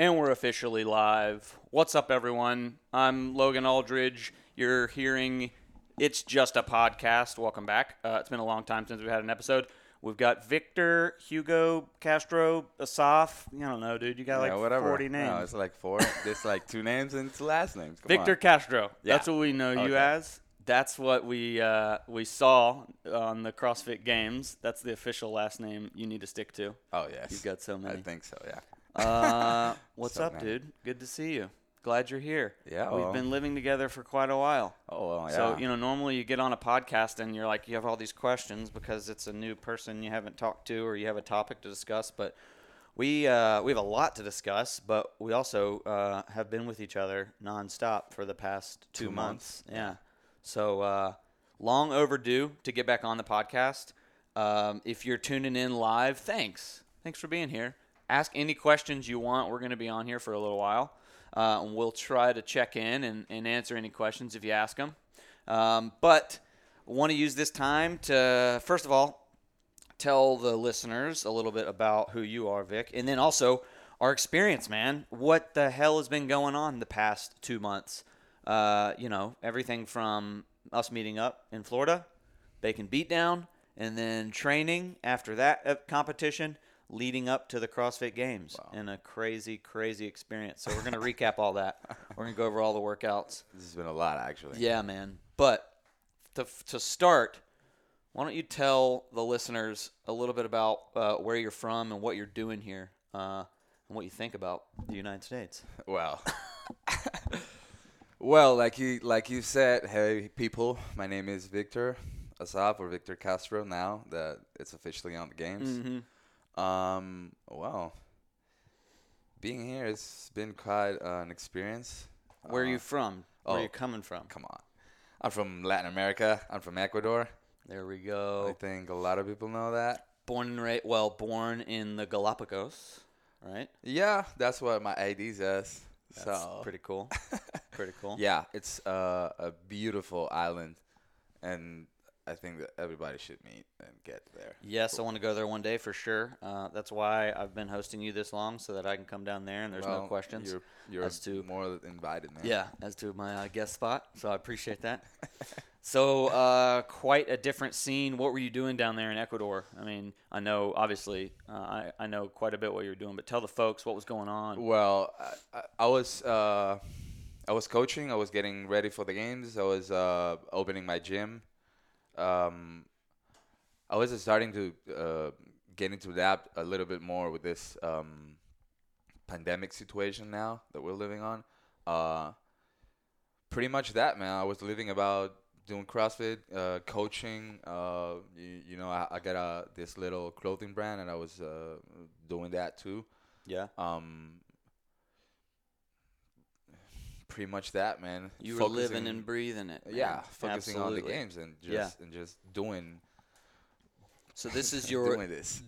And we're officially live. What's up, everyone? I'm Logan Aldridge. You're hearing It's Just a Podcast. Welcome back. It's been a long time since we've had an episode. We've got Victor Hugo Castro Assaf. I don't know, dude. You got 40 names. No, it's like four. There's like two names and it's last names. Come Victor on. Castro. Yeah. That's what we know you as. That's what we saw on the CrossFit Games. That's the official last name you need to stick to. Oh, yes. You've got so many. I think so, yeah. What's up, man? Dude? Good to see you. Glad you're here. Yeah. We've been living together for quite a while. Oh, yeah. So, normally you get on a podcast and you're like, you have all these questions because it's a new person you haven't talked to or you have a topic to discuss. But we have a lot to discuss, but we also have been with each other nonstop for the past two months. Yeah. So long overdue to get back on the podcast. If you're tuning in live, thanks. Thanks for being here. Ask any questions you want. We're going to be on here for a little while. And we'll try to check in and answer any questions if you ask them. But I want to use this time to, first of all, tell the listeners a little bit about who you are, Vic. And then also our experience, man. What the hell has been going on the past 2 months? Everything from us meeting up in Florida, Bacon Beatdown, and then training after that competition, leading up to the CrossFit Games. Wow. And a crazy, crazy experience. So we're going to recap all that. We're going to go over all the workouts. This has been a lot, actually. Yeah, man. But to start, why don't you tell the listeners a little bit about where you're from and what you're doing here and what you think about the United States. Wow. Well, like you said, hey, people, my name is Victor Assaf or Victor Castro now that it's officially on the Games. Mm-hmm. Well, being here has been quite an experience. Where are you from? Where are you coming from? Come on. I'm from Latin America. I'm from Ecuador. There we go. I think a lot of people know that. Born in the Galapagos, right? Yeah, that's what my ID says. That's pretty cool. Pretty cool. Yeah, it's a beautiful island, and I think that everybody should meet and get there. Yes, cool. I want to go there one day for sure. That's why I've been hosting you this long, so that I can come down there and there's no questions. You're as to, more invited, man. Yeah, as to my guest spot, so I appreciate that. So quite a different scene. What were you doing down there in Ecuador? I mean, I know, obviously, I know quite a bit what you were doing, but tell the folks what was going on. Well, I was coaching. I was getting ready for the games. I was opening my gym. I was just starting to getting to adapt a little bit more with this pandemic situation now that we're living on. Pretty much that, man. I was living about doing CrossFit, coaching. I got this little clothing brand, and I was doing that too. Yeah. Pretty much that, man. You were living and breathing it, man. Yeah, focusing Absolutely. On the games and just doing. So this is your doing this.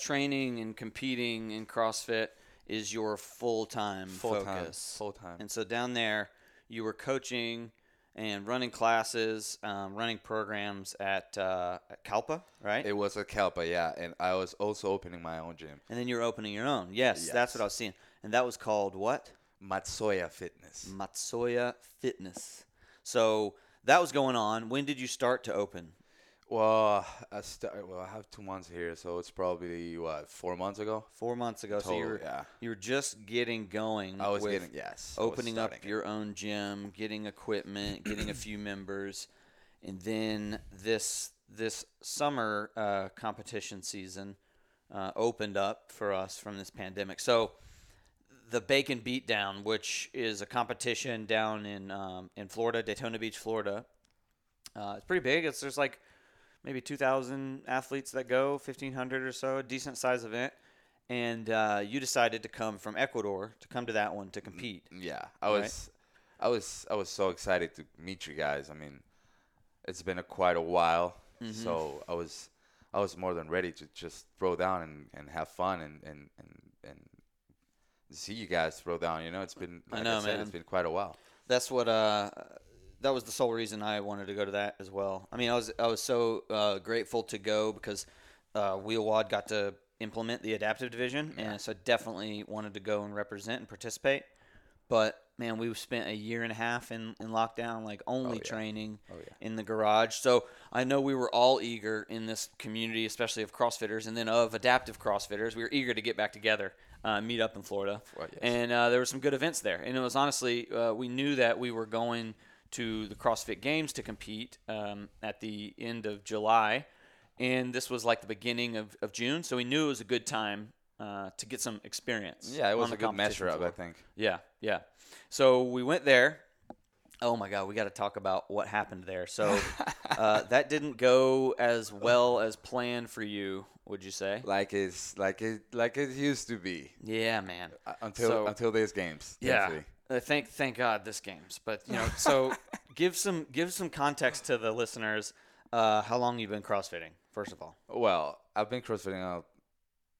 Training and competing in CrossFit is your full-time focus. Full-time. And so down there, you were coaching and running classes, running programs at Calpa, right? It was at Calpa, yeah. And I was also opening my own gym. And then you were opening your own. Yes, that's what I was seeing. And that was called what? Matsuya Fitness. Matsuya Fitness. So that was going on. When did you start to open? Well, I have 2 months here, so it's probably 4 months ago. 4 months ago. Total, so you were just getting going. I was opening up your own gym, getting equipment, getting a few members, and then this summer competition season opened up for us from this pandemic. So. The Bacon Beatdown, which is a competition down in Florida, Daytona Beach, Florida. It's pretty big. There's like maybe 2,000 athletes that go, 1,500 or so, a decent-sized event. And you decided to come from Ecuador to come to that one to compete. Yeah, I was so excited to meet you guys. I mean, it's been quite a while, mm-hmm. So I was more than ready to just throw down and have fun and see you guys throw down, it's been, like I said, man. It's been quite a while. That's what, that was the sole reason I wanted to go to that as well. I mean, I was so grateful to go because WheelWOD got to implement the adaptive division, and so definitely wanted to go and represent and participate. But man, we spent a year and a half in lockdown, like only training in the garage. So I know we were all eager in this community, especially of CrossFitters and then of adaptive CrossFitters. We were eager to get back together, meet up in Florida. Right, yes. And there were some good events there. And it was honestly, we knew that we were going to the CrossFit Games to compete at the end of July. And this was like the beginning of June. So we knew it was a good time to get some experience. Yeah, it was a good measure up, I think. Yeah, yeah. So we went there. Oh, my God, we got to talk about what happened there. So that didn't go as well as planned for you, would you say? Like it used to be. Yeah, man. Until these games. Yeah. Thank God this games. But, you know, so give some context to the listeners. How long you been CrossFitting, first of all? Well, I've been CrossFitting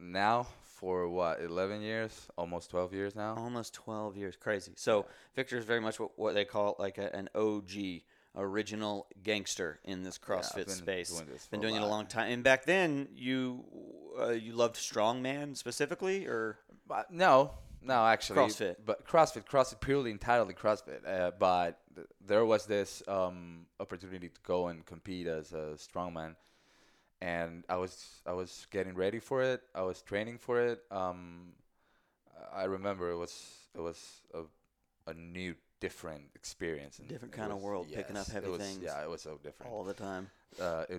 now for, 11 years? Almost 12 years now? Almost 12 years. Crazy. So Victor is very much what they call like an OG, original gangster in this CrossFit space. Been doing it a long time. And back then, you loved strongman specifically? Or No, actually. CrossFit. But CrossFit, purely, entirely CrossFit. But there was this opportunity to go and compete as a strongman. And I was getting ready for it. I was training for it. I remember it was a new, different experience. And different kind of world, picking up heavy things. Yeah, it was so different. All the time.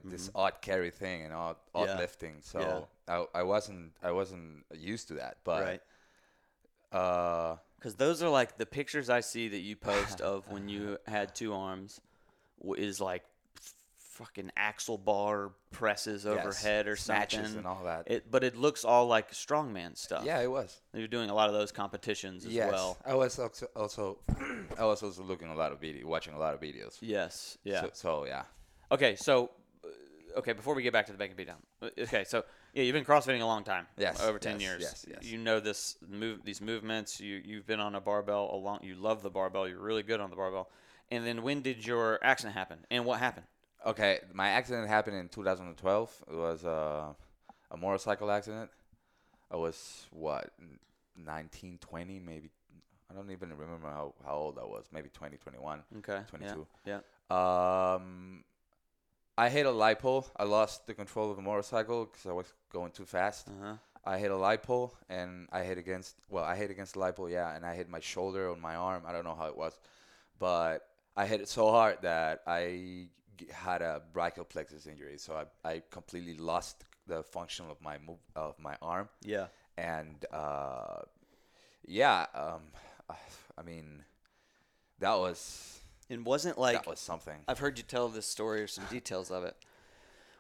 This odd carry thing and odd lifting. So I wasn't used to that. But because those are like the pictures I see that you post of when you had two arms is like fucking axle bar presses overhead or something. Matches and all that. But it looks all like strongman stuff. Yeah, it was. You're doing a lot of those competitions as well. I was also looking a lot of video, watching a lot of videos. Yes. Yeah. So yeah. Okay. So, before we get back to the Bacon Beatdown. Okay. So yeah, you've been CrossFitting a long time. Yes. Over 10 years. Yes. You know these movements. You've been on a barbell a long. You love the barbell. You're really good on the barbell. And then when did your accident happen? And what happened? Okay, my accident happened in 2012. It was a motorcycle accident. I was, 19, 20, maybe. I don't even remember how old I was. Maybe 20, 21, okay. 22. Yeah. I hit a light pole. I lost the control of the motorcycle because I was going too fast. Uh-huh. I hit a light pole, and I hit against the light pole, and I hit my shoulder on my arm. I don't know how it was. But I hit it so hard that I had a brachial plexus injury, so I completely lost the function of my arm. Yeah, and I mean, that was. It wasn't like that was something. I've heard you tell this story or some details of it.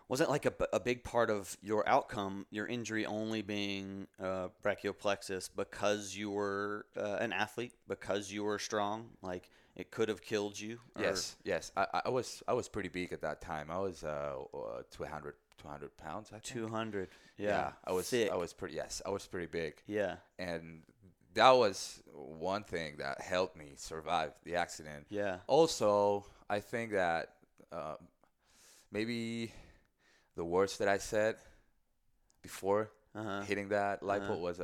Wasn't like a big part of your outcome, your injury only being brachial plexus because you were an athlete, because you were strong, like. It could have killed you. Yes. I was pretty big at that time. I was 200 pounds. I think. 200. Yeah. I was pretty big. Yeah. And that was one thing that helped me survive the accident. Yeah. Also, I think that maybe the words that I said before hitting that light pole was,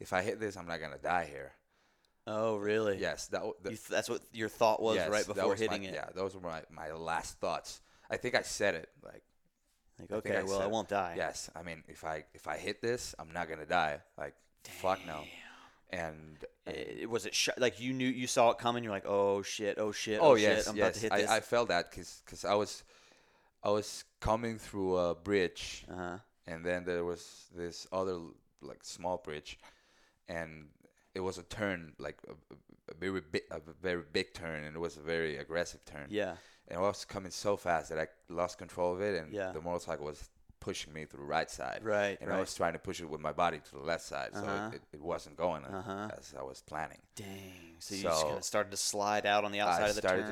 if I hit this, I'm not gonna die here. Oh, really? Yes. That's what your thought was right before hitting it. Yeah, those were my last thoughts. I think I said it. I won't die. Yes. I mean, if I hit this, I'm not going to die. Like, damn. Fuck no. And was it you knew, you saw it coming? You're like, oh, shit. Oh, yes. About to hit this. I felt that because I was coming through a bridge. Uh-huh. And then there was this other, like, small bridge. And it was a turn, like a very big turn, and it was a very aggressive turn. Yeah. And I was coming so fast that I lost control of it, and the motorcycle was pushing me to the right side. Right. And I was trying to push it with my body to the left side, so it wasn't going as I was planning. Dang. So you just kind of started to slide out on the outside of the turn. I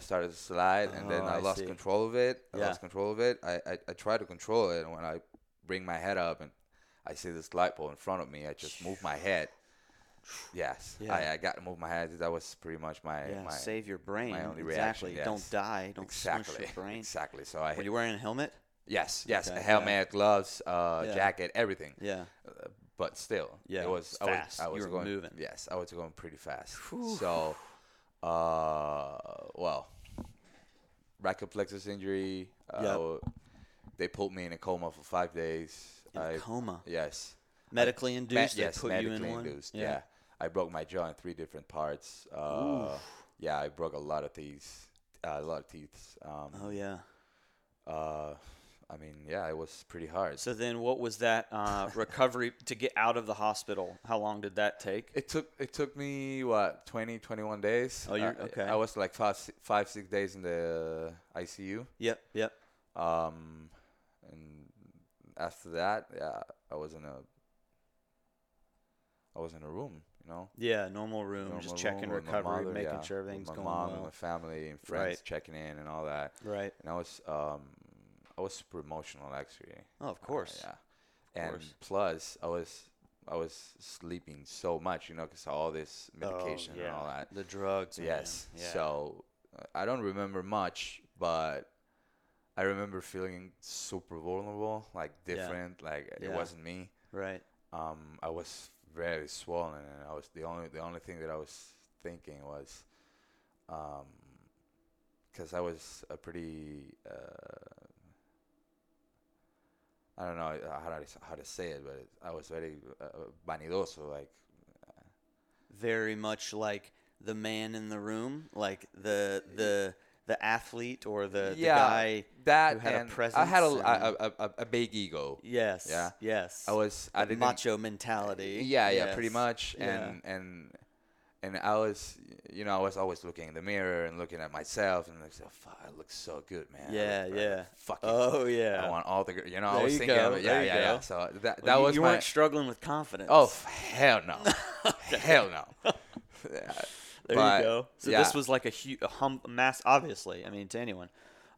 started to slide, and then I lost control of it. I tried to control it, and when I bring my head up and I see this light pole in front of me, I just move my head. Yes, yeah. I got to move my head. That was pretty much my save your brain. My only reaction. Don't die. Don't smash your brain. Exactly. So I. Were you wearing a helmet? Yes. Okay, Helmet, gloves, jacket, everything. Yeah. But still, it was fast. I was going moving. Yes, I was going pretty fast. Whew. So, well, brachial plexus injury. They put me in a coma for 5 days. In a coma? Yes. Medically induced? Yes, medically induced. Yeah. I broke my jaw in 3 different parts. Yeah, I broke a lot of teeth. I mean, yeah, it was pretty hard. So then what was that recovery to get out of the hospital? How long did that take? It took me, 21 days. Oh, you're okay. I was like 5-6 days in the ICU. Yep. And after that, I was in a room, you know? Yeah, normal room, just checking recovery, making sure everything's going well. My mom and my family and friends checking in and all that. Right. And I was super emotional, actually. Oh, of course. And plus, I was sleeping so much, you know, because all this medication and all that. The drugs. Yes. Yeah. So I don't remember much, but I remember feeling super vulnerable, like different, it wasn't me. Right. I was very swollen, and I was the only thing that I was thinking was, because I was a pretty I don't know how to say it, but I was very vanidoso, like very much like the man in the room, like the athlete or the guy that who had a presence. I had a big ego. Yes. Yeah. Yes. I didn't macho mentality. Yeah, pretty much. And I was, you know, I was always looking in the mirror and looking at myself and like, oh, fuck, I look so good, man. Yeah. Fucking. Oh yeah. I want all the, you know, there I was thinking, of it. Yeah. So that was. You weren't struggling with confidence. Oh hell no, Yeah. There you go. So this was like a mass. Obviously, I mean, to anyone,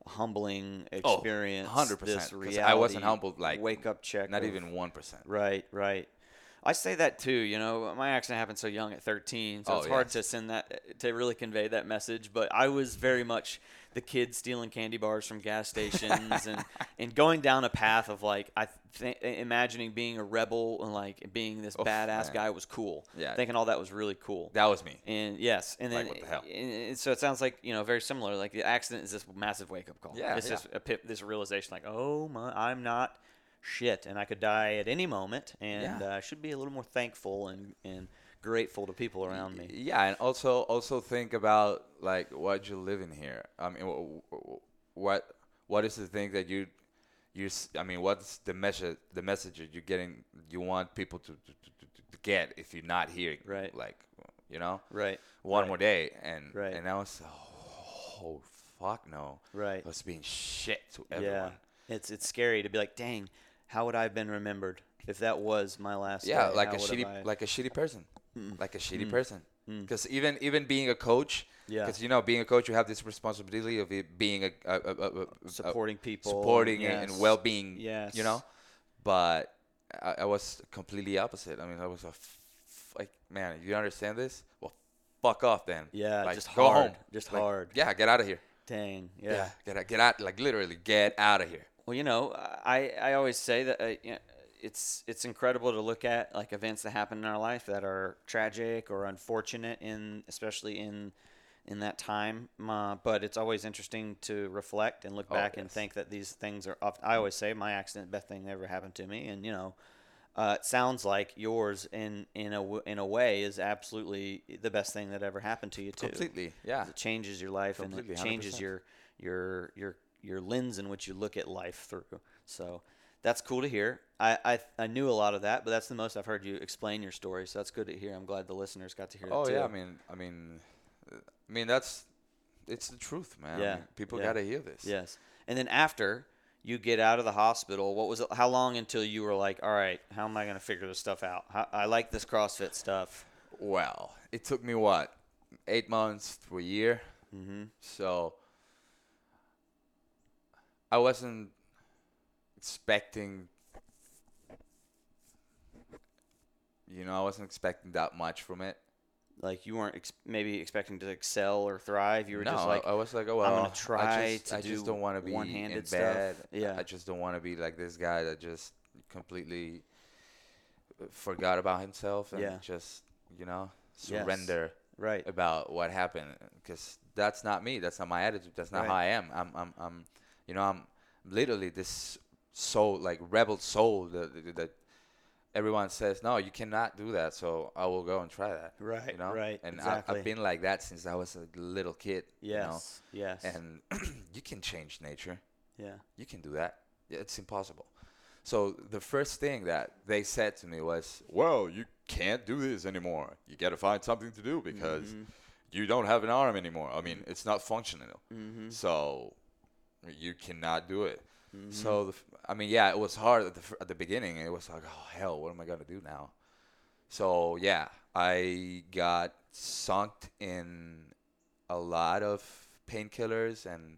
a humbling experience. 100%. I wasn't humbled. Like wake up check. Not even 1%. Right. I say that too. You know, my accident happened so young at 13, so it's hard to send that to really convey that message. But I was very much the kid stealing candy bars from gas stations and going down a path of like imagining being a rebel and like being this badass guy was cool. Yeah, thinking all that was really cool. That was me. And yes, and then like, what the hell? And so it sounds like, you know, very similar. Like the accident is this massive wake up call. Yeah, it's just this realization like, oh my, I'm not shit, and I could die at any moment, and I should be a little more thankful and grateful to people around me. Yeah, and also think about like what you live in here. I mean, what is the thing that you? I mean, what's the message that you're getting? You want people to get if you're not here, right? Like, you know, right? One more day, and I was oh fuck no, right? I was being shit to everyone. Yeah, it's scary to be like, dang, how would I have been remembered if that was my last? Yeah, day? like a shitty person. Because even being a coach, because you know, being a coach, you have this responsibility of it being a supporting people, supporting and well-being. Yes, you know. But I was completely opposite. I mean, I was like, man, you understand this? Well, fuck off then. Yeah, like, just go home. Just like, hard. Yeah, get out of here. Dang. Yeah. Get out. Like literally, get out of here. Well, you know, I always say that you know, it's incredible to look at like events that happen in our life that are tragic or unfortunate, especially in that time. But it's always interesting to reflect and look back and think that these things are. I always say my accident, best thing that ever happened to me, and you know, it sounds like yours in a way is absolutely the best thing that ever happened to you too. Completely, yeah. It changes your life and it changes 100%. Your lens in which you look at life through. So that's cool to hear. I knew a lot of that, but that's the most I've heard you explain your story. So that's good to hear. I'm glad the listeners got to hear it too. Oh yeah, I mean it's the truth, man. Yeah. I mean, people got to hear this. Yes. And then after you get out of the hospital, what was it, how long until you were like, all right, how am I going to figure this stuff out? I like this CrossFit stuff. Well, it took me 8 months to a year. Mm-hmm. So I wasn't expecting, you know, that much from it. Like, you weren't maybe expecting to excel or thrive. You were I was like, oh, well, I'm going to try I just don't want to be one-handed in bed. Yeah. I just don't want to be like this guy that just completely forgot about himself and just, you know, surrender about what happened. Because that's not me. That's not my attitude. That's not how I am. I'm you know, I'm literally this soul, like rebel soul that everyone says, no, you cannot do that, so I will go and try that. Right, you know? Right, and exactly. I've been like that since I was a little kid. Yes, you know? Yes. And you can change nature. Yeah. You can do that. It's impossible. So the first thing that they said to me was, well, you can't do this anymore. You got to find something to do because you don't have an arm anymore. I mean, it's not functional. Mm-hmm. So you cannot do it. Mm-hmm. So, I mean, yeah, it was hard at the beginning. It was like, oh, hell, what am I going to do now? So, yeah, I got sunk in a lot of painkillers. And,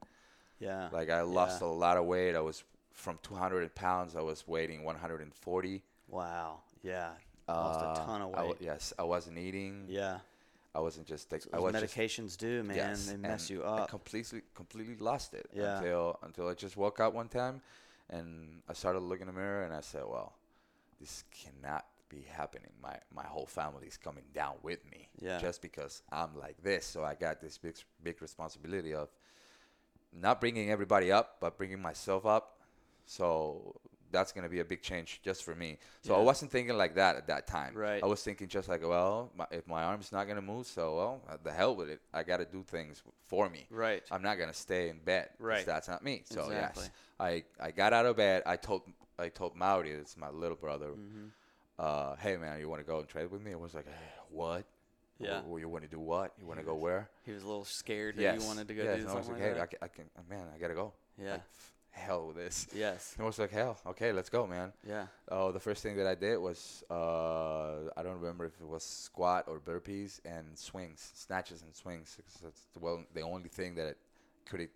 like, I lost a lot of weight. I was from 200 pounds. I was weighing 140. Wow. Yeah. Lost a ton of weight. I wasn't eating. Yeah. I wasn't just medications do, man. Yes, they mess you up. I completely lost it until I just woke up one time and I started looking in the mirror and I said, well, this cannot be happening. My whole family is coming down with me just because I'm like this. So I got this big responsibility of not bringing everybody up, but bringing myself up. So that's going to be a big change just for me. So I wasn't thinking like that at that time. Right. I was thinking just like, well, if my arm's not going to move, so, well, the hell with it. I got to do things for me. Right. I'm not going to stay in bed. Right. That's not me. So, exactly. Yes, I got out of bed. I told Marty, that's my little brother, hey, man, you want to go and trade with me? I was like, what? Yeah. You want to do what? You want to go where? He was a little scared that you wanted to go do something like that. Hey, I got to go. Yeah. Like, hell with this. Yes. And I was like, hell, okay, let's go, man. Yeah. Oh, the first thing that I did was, I don't remember if it was squat or burpees and swings, snatches and swings. That's the only thing that I could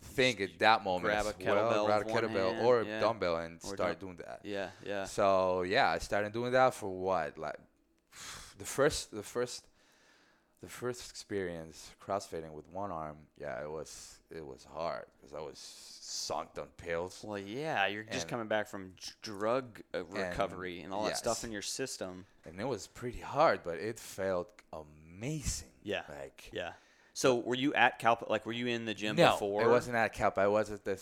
think at that moment. Grab a kettlebell or a dumbbell and start doing that. Yeah, yeah. So, yeah, I started doing that for what? Like, the first experience CrossFitting with one arm, it was hard because I was sunk on pills. Well, yeah, you're just coming back from drug recovery and all that stuff in your system. And it was pretty hard, but it felt amazing. Yeah. Like, yeah. So were you at Calpa? Like, were you in the gym before? No, I wasn't at Calpa. I was at the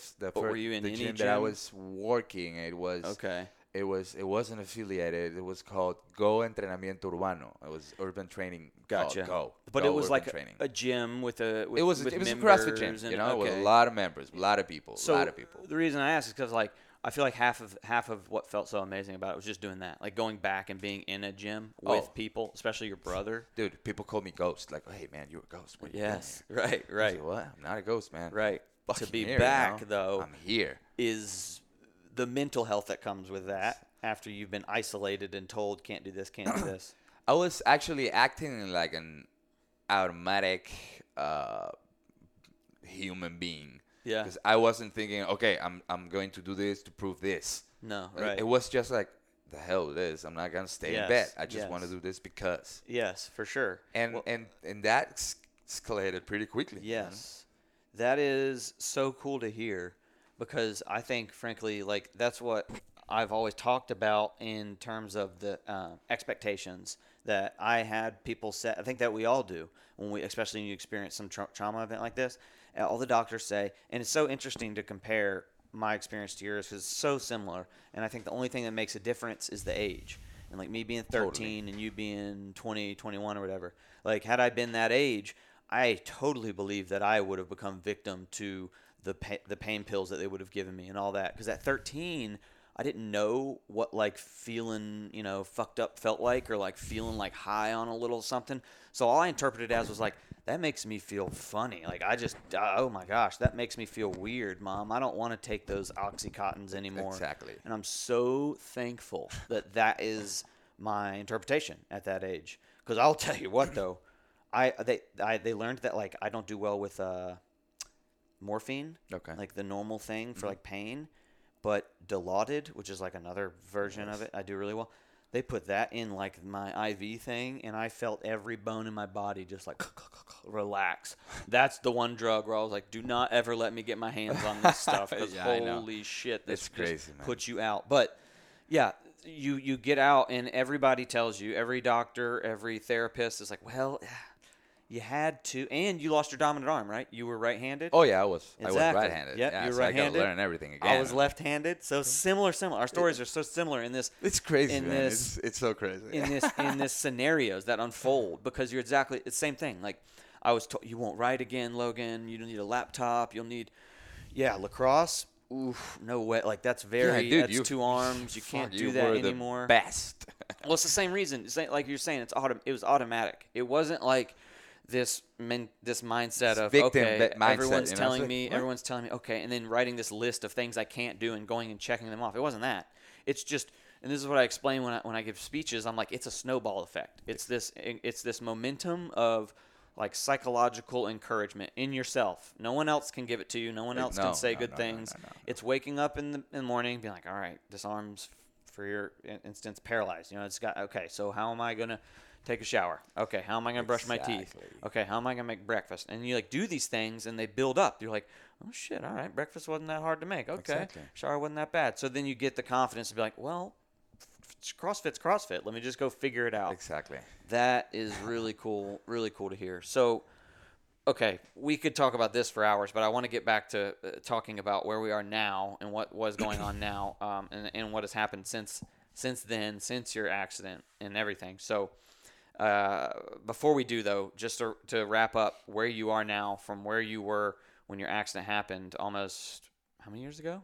gym that I was working. It was okay. It wasn't affiliated. It was called Go Entrenamiento Urbano. It was urban training. Gotcha. Go. But it was like a gym with a. With, it was. With it was a CrossFit gym. You know, with a lot of members, a lot of people, a lot of people. The reason I ask is because, like, I feel like half of what felt so amazing about it was just doing that, like going back and being in a gym with people, especially your brother. Dude, people called me ghost. Like, hey man, you're a ghost. What are you doing here? Right. I said, what? I'm not a ghost, man. Right. To be here, back you know? Though. I'm here. Is the mental health that comes with that after you've been isolated and told can't do this, can't do this. I was actually acting like an automatic human being. Yeah. Because I wasn't thinking, okay, I'm going to do this to prove this. No, right. It was just like, the hell with this. I'm not going to stay in bed. I just want to do this because. Yes, for sure. And well, and that escalated pretty quickly. Yes. You know? That is so cool to hear. Because I think, frankly, like that's what I've always talked about in terms of the expectations that I had people set. I think that we all do, especially when you experience some trauma event like this. All the doctors say, and it's so interesting to compare my experience to yours because it's so similar. And I think the only thing that makes a difference is the age. And like me being 13 and you being 20, 21 or whatever, like had I been that age, I totally believe that I would have become victim to the pain pills that they would have given me and all that. Because at 13, I didn't know what, like, feeling, you know, fucked up felt like or, like, feeling, like, high on a little something. So all I interpreted as was, like, that makes me feel funny. Like, I just, oh, my gosh, that makes me feel weird, Mom. I don't want to take those Oxycontins anymore. Exactly. And I'm so thankful that that is my interpretation at that age. Because I'll tell you what, though. They learned that, like, I don't do well with morphine, like the normal thing for like pain, but Dilaudid, which is like another version of it, I do really well. They put that in like my IV thing, and I felt every bone in my body just like relax. That's the one drug where I was like, do not ever let me get my hands on this stuff because holy shit, this crazy, man. Puts you out. But yeah, you get out, and everybody tells you, every doctor, every therapist is like, well, you had to, and you lost your dominant arm, right? You were right-handed? Oh, yeah, I was. Exactly. I was right-handed. Yep, yeah, you were right-handed. I got to learn everything again. I was left-handed. So similar. Our stories are so similar in this. It's crazy, in man. This, it's so crazy. In this in this scenarios that unfold because you're exactly – it's the same thing. Like I was told you won't write again, Logan. You don't need a laptop. You'll need – yeah, lacrosse. Oof, no way. Like that's very – that's two arms. You can't do that anymore. You were the best. Well, it's the same reason. Like you're saying, it was automatic. It wasn't like – this mindset of okay, everyone's telling me, okay, and then writing this list of things I can't do and going and checking them off. It wasn't that. It's just, and this is what I explain when I give speeches. I'm like, it's a snowball effect. It's this momentum of like psychological encouragement in yourself. No one else can give it to you. No one else can say good things. It's waking up in the morning, being like, all right, this arm's for your instance paralyzed. You know, it's got okay. So how am I gonna take a shower? Okay, how am I going to brush my teeth? Okay, how am I going to make breakfast? And you, like, do these things, and they build up. You're like, oh, shit, all right, breakfast wasn't that hard to make. Okay, exactly. Shower wasn't that bad. So then you get the confidence to be like, well, CrossFit's CrossFit. Let me just go figure it out. Exactly. That is really cool to hear. So, okay, we could talk about this for hours, but I want to get back to talking about where we are now and what was going on now and what has happened since then, since your accident and everything. So, before we do, though, just to wrap up where you are now from where you were when your accident happened almost – how many years ago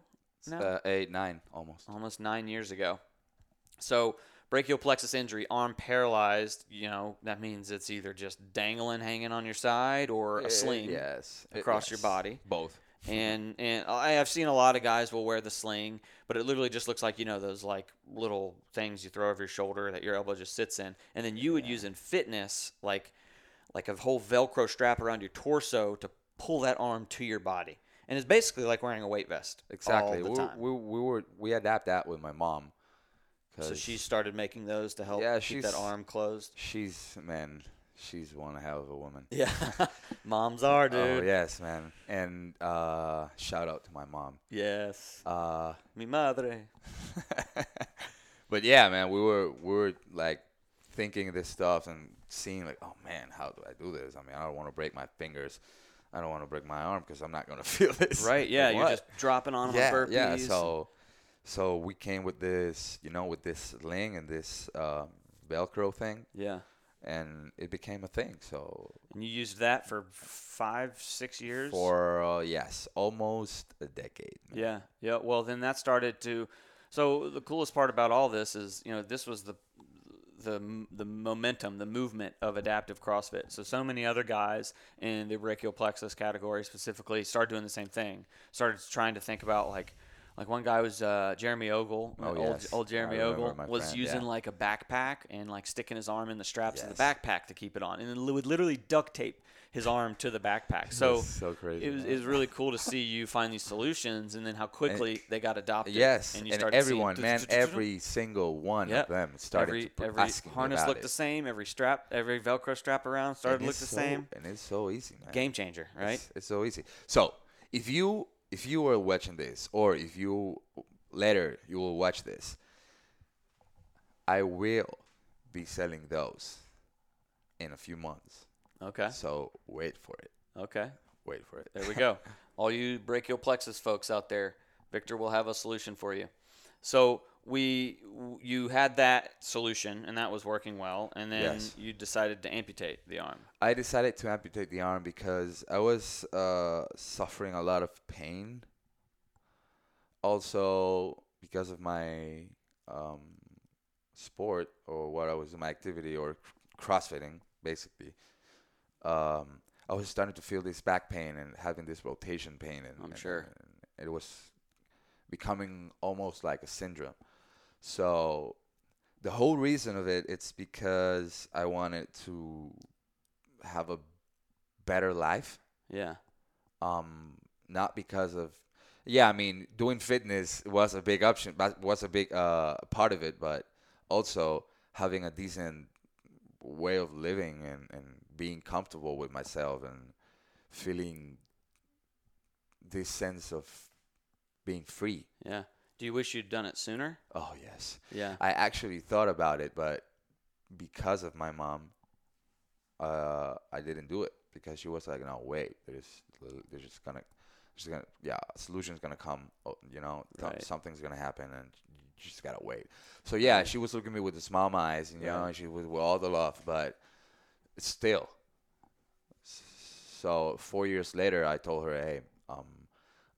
now? 8, 9 almost. Almost 9 years ago. So brachial plexus injury, arm paralyzed, you know, that means it's either just dangling, hanging on your side or a sling across your body. Both. And I've seen a lot of guys will wear the sling, but it literally just looks like, you know, those like little things you throw over your shoulder that your elbow just sits in. And then you would use in fitness like a whole Velcro strap around your torso to pull that arm to your body. And it's basically like wearing a weight vest. Exactly. All the time. We adapt that with my mom. So she started making those to help keep that arm closed. She's one hell of a woman. Yeah. Moms are, dude. Oh, yes, man. And shout out to my mom. Yes. Mi madre. But, yeah, man, we were like, thinking of this stuff and seeing, like, oh, man, how do I do this? I mean, I don't want to break my fingers. I don't want to break my arm because I'm not going to feel this. Right, yeah. Like, you're just dropping on burpees. Yeah, so we came with this, you know, with this sling and this Velcro thing. Yeah. And it became a thing. So and you used that for 5-6 years? For almost a decade. Man. Yeah. Well, then that started to. So the coolest part about all this is, you know, this was the momentum, the movement of adaptive CrossFit. So many other guys in the brachial plexus category specifically started doing the same thing. Started trying to think about like one guy was Jeremy Ogle, old Jeremy Ogle, was using like a backpack and like sticking his arm in the straps of the backpack to keep it on. And then would literally duct tape his arm to the backpack. So crazy. It was really cool to see you find these solutions and then how quickly they got adopted. Yes, and everyone, man, every single one of them started asking about it. Every harness looked the same. Every strap, every Velcro strap around started to look the same. And it's so easy, man. Game changer, right? It's so easy. So if you were watching this, or if you later you will watch this, I will be selling those in a few months. Okay. So wait for it. Okay. Wait for it. There we go. All you brachial plexus folks out there, Victor will have a solution for you. So you had that solution, and that was working well, and then you decided to amputate the arm. I decided to amputate the arm because I was suffering a lot of pain. Also, because of my sport or what I was in my activity or CrossFitting, basically, I was starting to feel this back pain and having this rotation pain. And it was becoming almost like a syndrome. So the whole reason of it's because I wanted to have a better life. Yeah. Not because of doing fitness was a big option, but was a big part of it, but also having a decent way of living and being comfortable with myself and feeling this sense of being free. Yeah. Do you wish you'd done it sooner? Oh, yes. Yeah. I actually thought about it, but because of my mom, I didn't do it because she was like, no, wait, solution's going to come, you know, right. Something's going to happen and you just got to wait. So, yeah, she was looking at me with the smile in my eyes, and, you know, and she was with all the love, but still. So 4 years later, I told her, hey,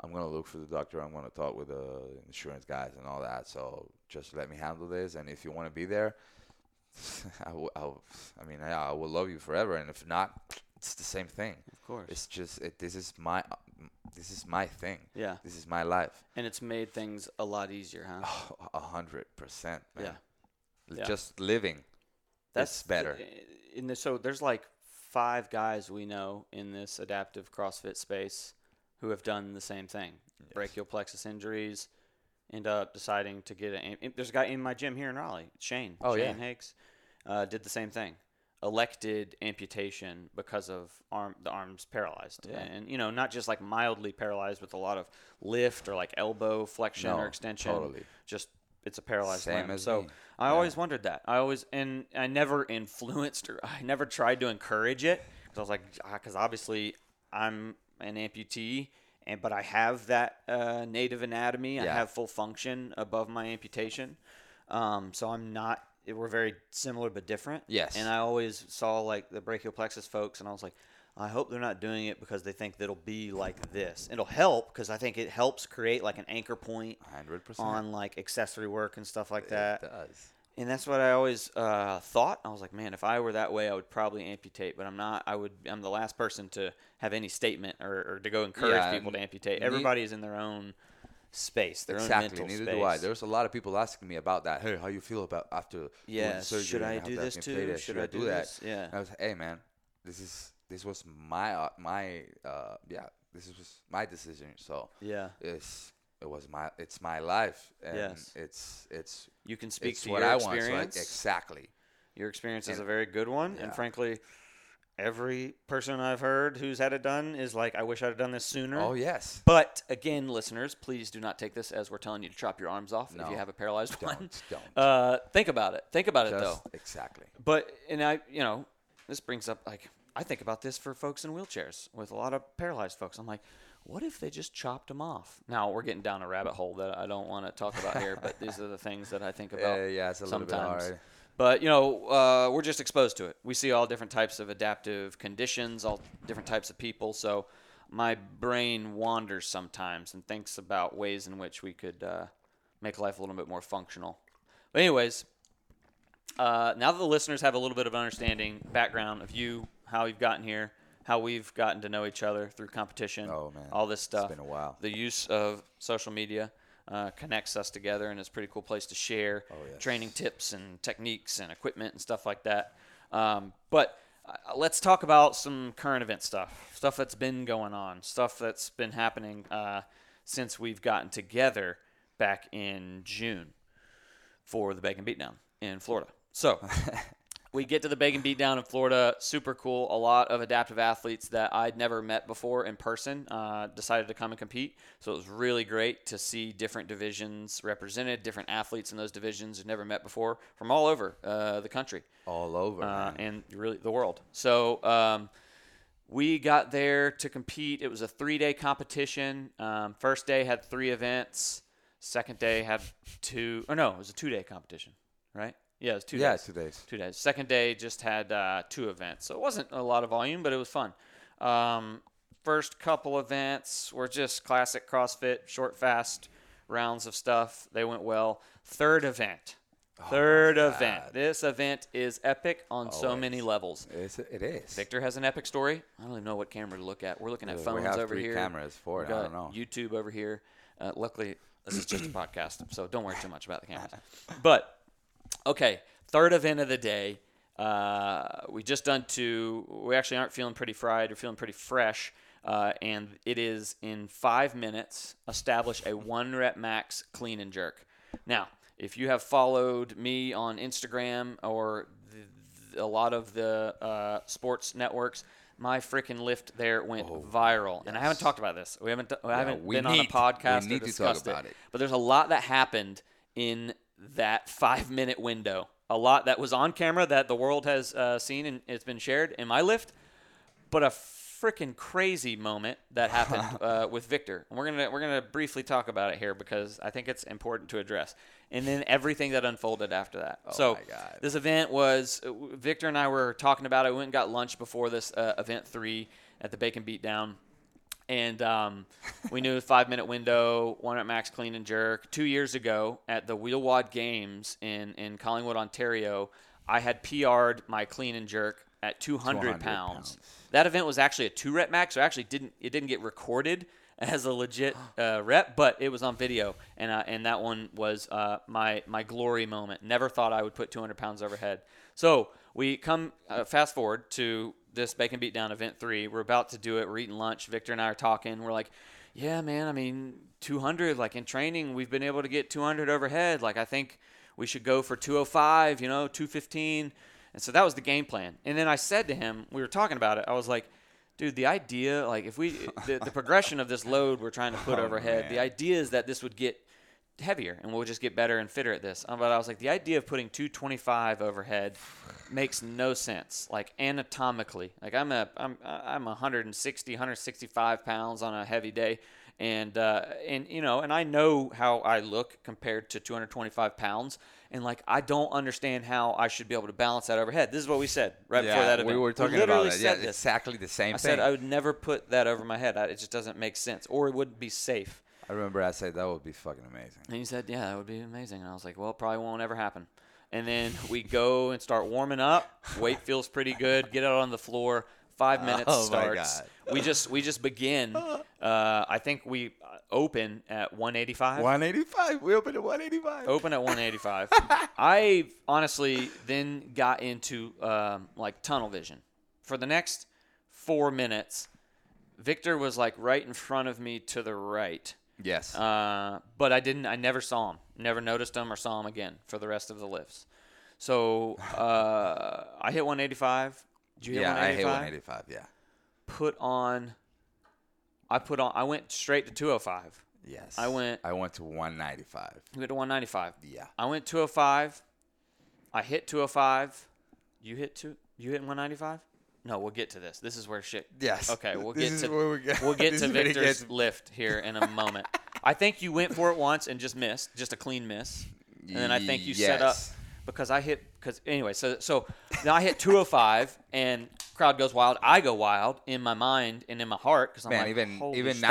I'm going to look for the doctor. I'm going to talk with the insurance guys and all that. So just let me handle this. And if you want to be there, I will love you forever. And if not, it's the same thing. Of course. It's just this is my thing. Yeah. This is my life. And it's made things a lot easier, huh? 100%. Man. Yeah. Just living. That's better. So there's like 5 guys we know in this adaptive CrossFit space who have done the same thing. Yes. Brachial plexus injuries, end up deciding to get it. There's a guy in my gym here in Raleigh, Shane. Oh, Shane Hakes did the same thing. Elected amputation because of the arms paralyzed. Yeah. And, you know, not just like mildly paralyzed with a lot of lift or like elbow flexion or extension. Totally. Just it's a paralyzed limb. So I always wondered that. And I never influenced or I never tried to encourage it. Because I was like, because obviously I'm an amputee, but I have that native anatomy. Yeah. I have full function above my amputation. So I'm not – we're very similar but different. Yes. And I always saw, like, the brachial plexus folks, and I was like, I hope they're not doing it because they think that it'll be like this. It'll help because I think it helps create, like, an anchor point 100%. On, like, accessory work and stuff like that. It does. And that's what I always thought. I was like, man, if I were that way, I would probably amputate. But I'm not. I'm the last person to have any statement or to go encourage people to amputate. Everybody is in their own space, their own mental space. Neither do I. There's a lot of people asking me about that. Hey, how you feel about after doing surgery? Should I do this too? Should I do that? Yeah. And I was like, hey, man, this was my decision. So It's my life, and it's you can speak to what your experience. I want, so exactly. Your experience is a very good one, and frankly, every person I've heard who's had it done is like, I wish I'd have done this sooner. Oh, yes. But again, listeners, please do not take this as we're telling you to chop your arms off if you have a paralyzed one. Don't. Think about it. Think about it though. Exactly. But this brings up, like, I think about this for folks in wheelchairs with a lot of paralyzed folks. I'm like, what if they just chopped them off? Now, we're getting down a rabbit hole that I don't want to talk about here, but these are the things that I think about it's a sometimes. Little bit hard. But, we're just exposed to it. We see all different types of adaptive conditions, all different types of people. So my brain wanders sometimes and thinks about ways in which we could make life a little bit more functional. But anyways, now that the listeners have a little bit of understanding, background of you, how you've gotten here, how we've gotten to know each other through competition, all this stuff. It's been a while. The use of social media connects us together, and it's a pretty cool place to share training tips and techniques and equipment and stuff like that. But let's talk about some current event stuff that's been going on, stuff that's been happening since we've gotten together back in June for the Bacon Beatdown in Florida. So... We get to the Bacon Beatdown in Florida. Super cool. A lot of adaptive athletes that I'd never met before in person decided to come and compete. So it was really great to see different divisions represented, different athletes in those divisions who've never met before from all over the country. All over. And really the world. So we got there to compete. It was a 3-day competition. First day had 3 events. Second day had 2. Or no, it was a 2-day competition, right? Yeah, it was 2 days. Yeah, 2 days. 2 days. Second day just had 2 events. So it wasn't a lot of volume, but it was fun. First couple events were just classic CrossFit, short, fast rounds of stuff. They went well. Third event. This event is epic on so many levels. It is. Victor has an epic story. I don't even know what camera to look at. We're looking at phones over here. We have 3 cameras for it. I don't know. YouTube over here. Luckily, this is just a podcast, so don't worry too much about the cameras. But... Okay, third event of the day. We just done 2. We actually aren't feeling pretty fried. We're feeling pretty fresh. And it is in 5 minutes, establish a 1-rep max clean and jerk. Now, If you have followed me on Instagram or a lot of the sports networks, my freaking lift there went viral. Yes. And I haven't talked about this. We haven't we haven't been on a podcast to discuss it. But there's a lot that happened in that 5-minute window. A lot that was on camera that the world has seen, and it's been shared in my lift. But a freaking crazy moment that happened with Victor. And we're gonna briefly talk about it here because I think it's important to address. And then everything that unfolded after that. Oh, so my God. This event was Victor and I were talking about it. We went and got lunch before this event 3 at the Bacon Beatdown. And we knew the 5-minute window, 1 at max clean and jerk. 2 years ago at the WheelWOD Games in Collingwood, Ontario, I had PR'd my clean and jerk at 200 pounds. That event was actually a 2-rep max, so actually it didn't get recorded as a legit rep, but it was on video, and that one was my glory moment. Never thought I would put 200 pounds overhead. So we come fast forward to this Bacon Beatdown event 3. We're about to do it. We're eating lunch. Victor and I are talking. We're like, yeah, man, I mean, 200, like in training, we've been able to get 200 overhead. Like I think we should go for 205, 215. And so that was the game plan. And then I said to him, we were talking about it, I was like, dude, the idea, like if we, the progression of this load we're trying to put overhead, the idea is that this would get heavier and we'll just get better and fitter at this. But I was like, the idea of putting 225 overhead makes no sense, like anatomically. Like I'm 160, 165 pounds on a heavy day. And I know how I look compared to 225 pounds. And, like, I don't understand how I should be able to balance that overhead. This is what we said before that event. We were talking about it. Yeah, exactly the same thing. I said I would never put that over my head. It just doesn't make sense, or it wouldn't be safe. I remember I said that would be fucking amazing. And you said, yeah, that would be amazing. And I was like, well, it probably won't ever happen. And then we go and start warming up. Weight feels pretty good. Get out on the floor. 5 minutes starts. We just begin. I think we open at 185. 185. We open at 185. Open at 185. I honestly then got into like tunnel vision. For the next 4 minutes, Victor was like right in front of me to the right. Yes. But I never saw him. Never noticed him or saw him again for the rest of the lifts. So I hit 185. Did you hit 185? Yeah, I hit 185, yeah. I went straight to 205. Yes. I went to 195. You went to 195. Yeah. I went 205. I hit 205. You hit 195? No, we'll get to this. This is where shit. Yes. Okay, we'll get to Victor's lift here in a moment. I think you went for it once and just missed, just a clean miss. And then I think you set up because I hit so now I hit 205 and crowd goes wild. I go wild in my mind and in my heart because I'm I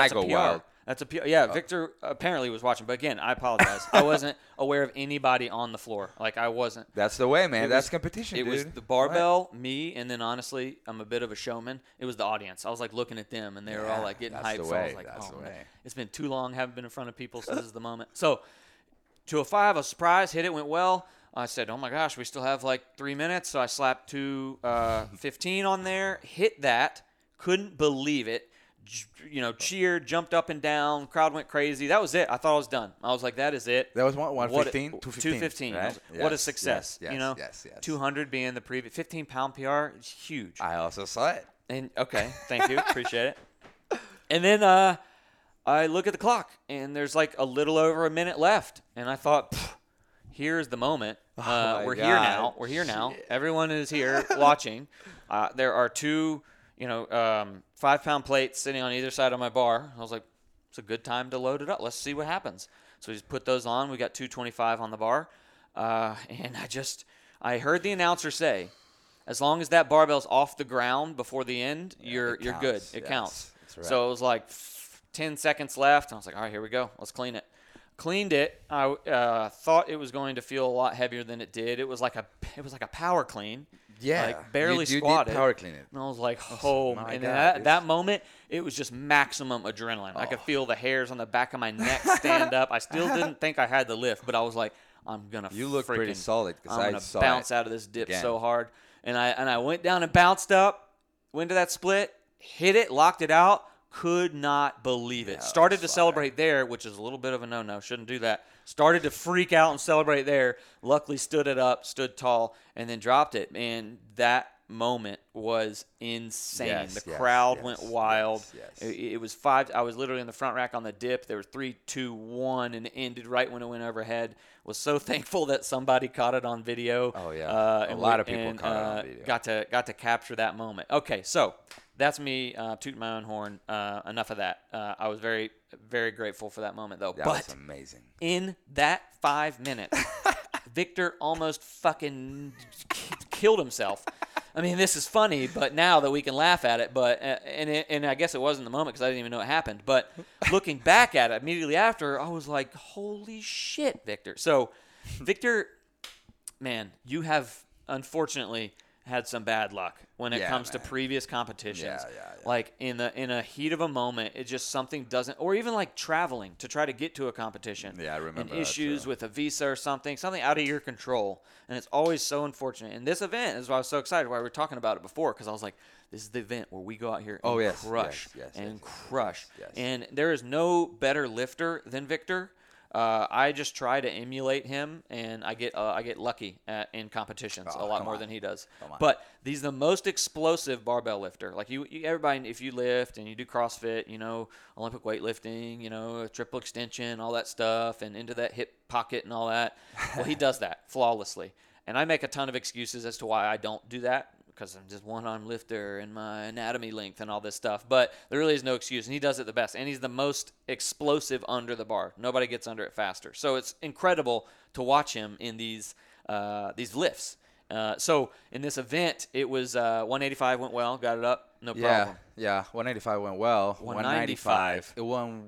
go wild. That's a PR. Yeah, Victor apparently was watching, but again, I apologize. I wasn't aware of anybody on the floor. Like I wasn't. That's the way, man. That's competition. It was the barbell, me, and then honestly, I'm a bit of a showman. It was the audience. I was like looking at them, and they were all like getting hyped. So I was like, man, it's been too long. Haven't been in front of people, so this is the moment. So 205, a surprise hit. It went well. I said, oh, my gosh, we still have like 3 minutes. So I slapped 2:15 on there, hit that, couldn't believe it, cheered, jumped up and down, crowd went crazy. That was it. I thought I was done. I was like, that is it. That was 115, 215. Right? Yes, what a success. Yes, 200 being the previous 15-pound PR is huge. I also saw it. And okay, thank you. Appreciate it. And then I look at the clock, and there's like a little over a minute left. And I thought, here's the moment. We're here now. Shit. Everyone is here watching. There are two, 5-pound plates sitting on either side of my bar. I was like, it's a good time to load it up. Let's see what happens. So we just put those on. We got 225 on the bar. And I heard the announcer say, as long as that barbell's off the ground before the end, you're good. It counts. Right. So it was like 10 seconds left. And I was like, all right, here we go. Let's clean it. Cleaned it. I thought it was going to feel a lot heavier than it did. It was like a power clean. Yeah, like barely you squatted. You did power clean it. And I was like, oh my God. And that moment, it was just maximum adrenaline. Oh. I could feel the hairs on the back of my neck stand up. I still didn't think I had the lift, but I was like, I'm gonna. You look pretty solid. I'm gonna bounce out of this dip so hard. And I went down and bounced up, went to that split, hit it, locked it out. Could not believe it. Yeah, started to celebrate there, which is a little bit of a no-no. Shouldn't do that. Started to freak out and celebrate there. Luckily stood it up, stood tall, and then dropped it. And that moment was insane. The crowd went wild. It was five. I was literally in the front rack on the dip. There were 3, 2, 1, and it ended right when it went overhead. Was so thankful that somebody caught it on video. Oh yeah, a lot of people caught it on video. Got to capture that moment. Okay, so that's me tooting my own horn. Enough of that. I was very, very grateful for that moment though. That was amazing. In that 5 minutes, Victor almost fucking killed himself. I mean, this is funny, but now that we can laugh at it, but and I guess it was in the moment because I didn't even know it happened. But looking back at it immediately after, I was like, "Holy shit, Victor!" So, Victor, man, you have unfortunately had some bad luck when it comes to previous competitions. Yeah. Like in a heat of a moment, it just something doesn't, or even like traveling to try to get to a competition. Yeah, I remember. And issues with a visa or something out of your control, and it's always so unfortunate. And this event is why I was so excited. Why we were talking about it before, because I was like, this is the event where we go out here and crush. Yes. And there is no better lifter than Victor. I just try to emulate him, and I get lucky in competitions a lot more than he does. But he's the most explosive barbell lifter. Like you, everybody, if you lift and you do CrossFit, Olympic weightlifting, triple extension, all that stuff, and into that hip pocket and all that. Well, he does that flawlessly, and I make a ton of excuses as to why I don't do that. Because I'm just one-arm lifter and my anatomy length and all this stuff. But there really is no excuse, and he does it the best. And he's the most explosive under the bar. Nobody gets under it faster. So it's incredible to watch him in these lifts. So in this event, it was 185 went well, got it up, no problem. Yeah, 185 went well. 195. It won.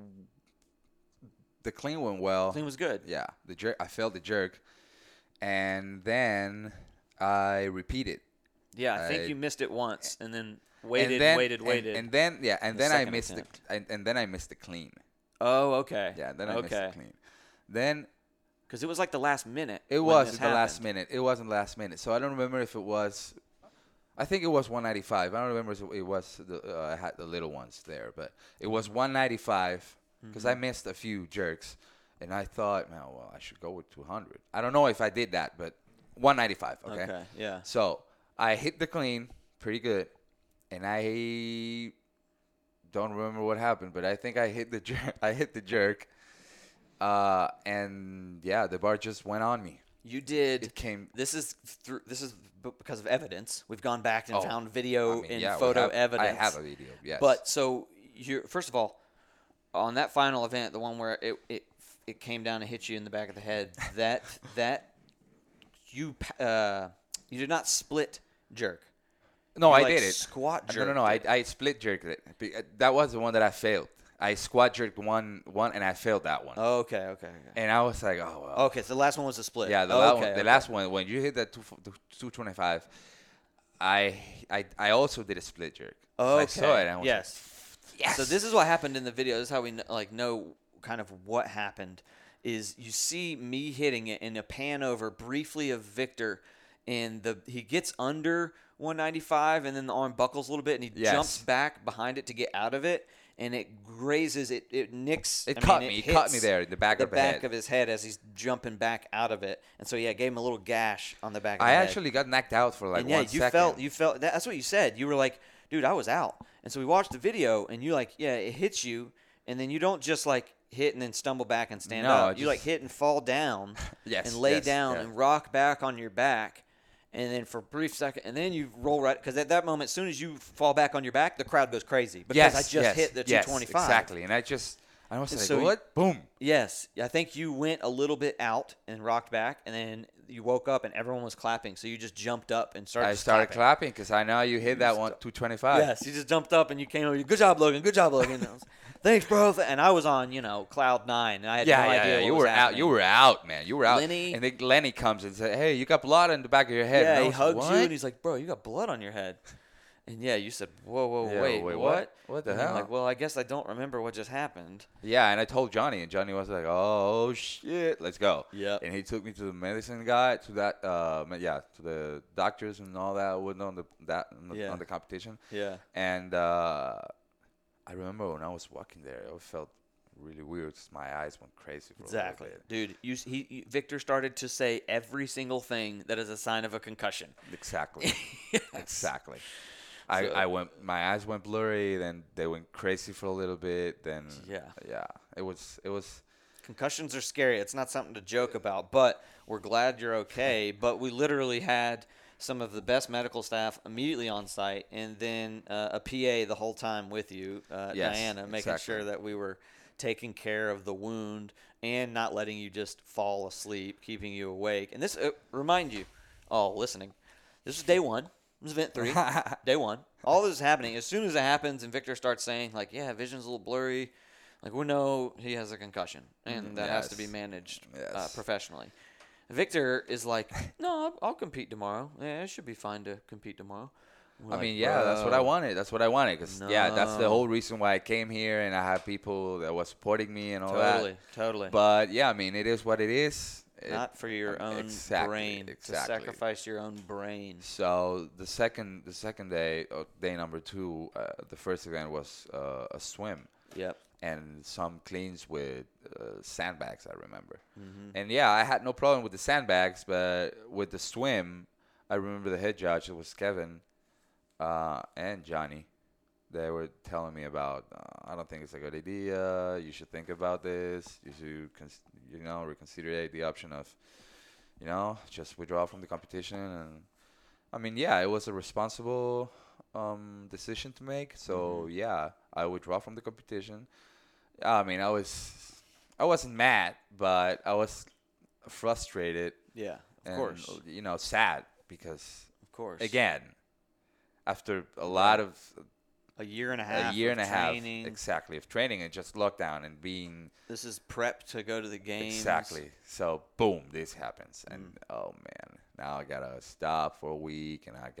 The clean went well. Clean was good. Yeah, the jerk. I failed the jerk, and then I repeated. Yeah, I think you missed it once, and then waited. And then I missed the clean. Oh, okay. Yeah, I missed the clean. Then, because it was like the last minute. It wasn't the last minute. It wasn't the last minute. So I don't remember if it was. I think it was 195. I don't remember if it was. I had the little ones there, but it was 195 because I missed a few jerks, and I thought, I should go with 200. I don't know if I did that, but 195. Okay. Yeah. So. I hit the clean pretty good, and I don't remember what happened, but I think I hit the jerk. The bar just went on me. You did. It came. This is because of evidence. We've gone back and found video photo evidence. I have a video. Yes. But so you first of all, on that final event, the one where it came down and hit you in the back of the head, that you. You did not split jerk. No, I did it. Squat jerk. No. I split jerked it. That was the one that I failed. I squat jerked one, and I failed that one. Oh, okay. And I was like, well. Okay, so the last one was a split. Yeah, last one. When you hit that 225, I also did a split jerk. Oh, okay. I saw it. And I was like, yes. So this is what happened in the video. This is how we know kind of what happened. Is you see me hitting it in a pan over briefly of Victor. And he gets under 195, and then the arm buckles a little bit, and he jumps back behind it to get out of it, and it grazes it. It nicks. It caught me there, the back of his head as he's jumping back out of it. And so it gave him a little gash on the back of the head. I actually got knocked out for like 1 second. You felt. That's what you said. You were like, dude, I was out. And so we watched the video, and you it hits you, and then you don't just hit and then stumble back and stand up. You hit and fall down, and lay down and rock back on your back. And then for a brief second, and then you roll right, because at that moment, as soon as you fall back on your back, the crowd goes crazy because hit the 225. Yes, exactly. And I was like, what? Boom. Yes. I think you went a little bit out and rocked back, and then you woke up and everyone was clapping. So you just jumped up and started clapping. I started clapping because I know you hit that one, 225. Yes. You just jumped up and you came over. Good job, Logan. Good job, Logan. Thanks, bro. And I was on, cloud nine. I had no idea. What was happening. You were out, man. You were out. Lenny, and then Lenny comes and says, "Hey, you got blood on the back of your head." Yeah, he hugs you and he's like, "Bro, you got blood on your head." And you said, wait, what? What the hell? I'm like, well, I guess I don't remember what just happened. Yeah, and I told Johnny, and Johnny was like, "Oh shit, let's go." Yeah. And he took me to the medicine guy, to that, to the doctors and all that. On the competition. Yeah. And I remember when I was walking there, I felt really weird. My eyes went crazy. For exactly, a dude. Victor started to say every single thing that is a sign of a concussion. Exactly, yes. Exactly. I went. My eyes went blurry. Then they went crazy for a little bit. Then yeah. It was. Concussions are scary. It's not something to joke about. But we're glad you're okay. But we literally had some of the best medical staff immediately on site, and then a PA the whole time with you, yes, Diana, making sure that we were taking care of the wound and not letting you just fall asleep, keeping you awake. And this, remind you all listening, this is day one. This is event 3, day one. All this is happening. As soon as it happens and Victor starts saying, like, yeah, vision's a little blurry, like, we know he has a concussion, and that has to be managed professionally. Victor is like, no, I'll compete tomorrow. Yeah, it should be fine to compete tomorrow. We're that's what I wanted. That's what I wanted. Because, that's the whole reason why I came here, and I had people that were supporting me and all that. Totally. But, yeah, I mean, it is what it is. Not for your own brain. Exactly. To sacrifice your own brain. So the second day, day number 2, the first event was a swim. Yep. And some cleans with sandbags, I remember. Mm-hmm. And, yeah, I had no problem with the sandbags, but with the swim, I remember the head judge, it was Kevin and Johnny. They were telling me about, I don't think it's a good idea. You should think about this. You should, reconsider the option of, just withdraw from the competition. And I mean, yeah, it was a responsible decision to make. So, mm-hmm. Yeah, I withdraw from the competition. I mean, I wasn't mad, but I was frustrated. Yeah, of course. Sad because, of course, again, after a lot of a year and a half exactly of training and just lockdown and being. This is prep to go to the games. Exactly. So boom, this happens, and oh man, now I gotta stop for a week, and I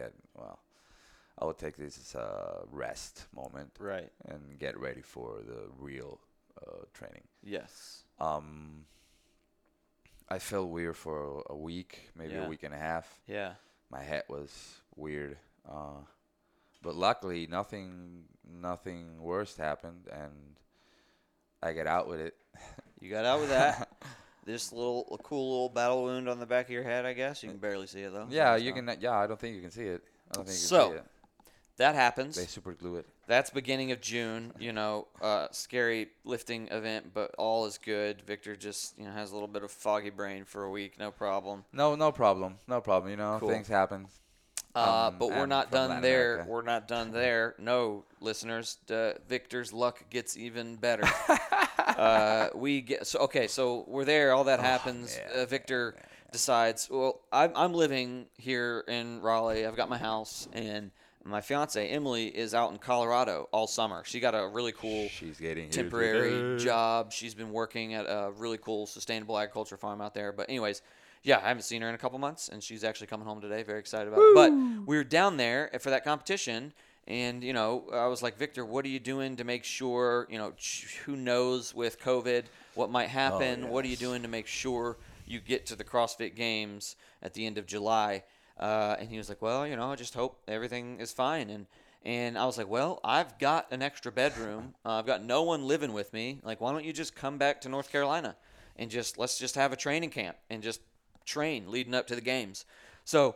will take this as a rest moment, right? And get ready for the real training. Yes. I felt weird for a week, maybe a week and a half. Yeah. My head was weird, but luckily nothing worse happened, and I got out with it. You got out with that. This cool little battle wound on the back of your head, I guess. You can barely see it though. Yeah, you can. Yeah, I don't think you can see it. That happens. They super glue it. That's beginning of June, scary lifting event, but all is good. Victor just, has a little bit of foggy brain for a week. No problem. No problem. Cool. Things happen. But we're not done there. America. We're not done there. No, listeners, Victor's luck gets even better. So we're there. All that happens. Yeah, Victor decides, well, I'm living here in Raleigh. I've got my house, and my fiance Emily is out in Colorado all summer. She got a really cool temporary job. She's been working at a really cool sustainable agriculture farm out there. But anyways, yeah, I haven't seen her in a couple months, and she's actually coming home today. Very excited about it. But we were down there for that competition, and I was like, Victor, what are you doing to make sure? Who knows with COVID what might happen? Oh, yes. What are you doing to make sure you get to the CrossFit Games at the end of July? And he was like, well, I just hope everything is fine. And I was like, well, I've got an extra bedroom. I've got no one living with me. Like, why don't you just come back to North Carolina and let's just have a training camp and just train leading up to the games. So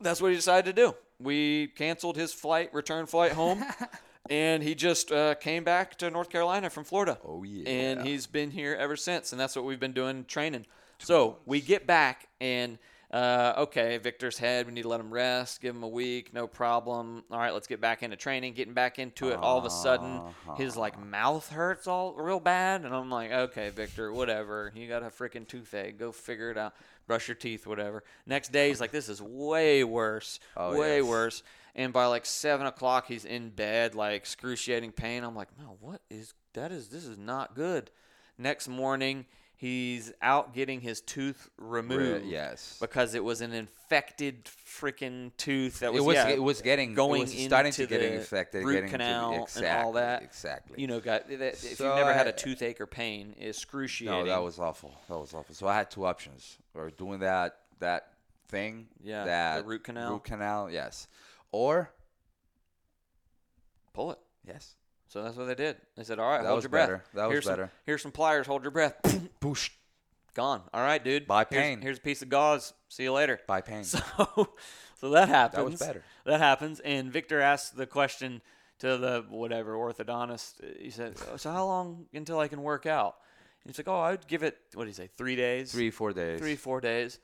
that's what he decided to do. We canceled his return flight home, and he just came back to North Carolina from Florida. Oh, yeah. And he's been here ever since, and that's what we've been doing, training. So we get back, and Victor's head, we need to let him rest, give him a week, no problem. All right, let's get back into training. Getting back into it, all of a sudden, his mouth hurts all real bad, and I'm like, okay, Victor, whatever. You got a freaking toothache. Go figure it out. Brush your teeth, whatever. Next day, he's like, this is way worse, worse. And by 7:00, he's in bed, excruciating pain. I'm like, no, what is that? This is not good. Next morning, he's out getting his tooth removed. Yes, because it was an infected freaking tooth that was. It was starting to get infected, root canal and all that. Exactly. If you've never had a toothache or pain, it's excruciating. No, that was awful. So I had two options: or doing that thing, the root canal. Yes, or pull it. Yes. So that's what they did. They said, all right, hold your breath. That was better. Here's some pliers. Hold your breath. Boosh. Gone. All right, dude. Bye, pain. Here's a piece of gauze. See you later. Bye, pain. So that happens. That was better. That happens. And Victor asked the question to the whatever orthodontist. He said, so how long until I can work out? And he's like, oh, I would give it, what did he say, 3 days? 3, 4 days. 3, 4 days.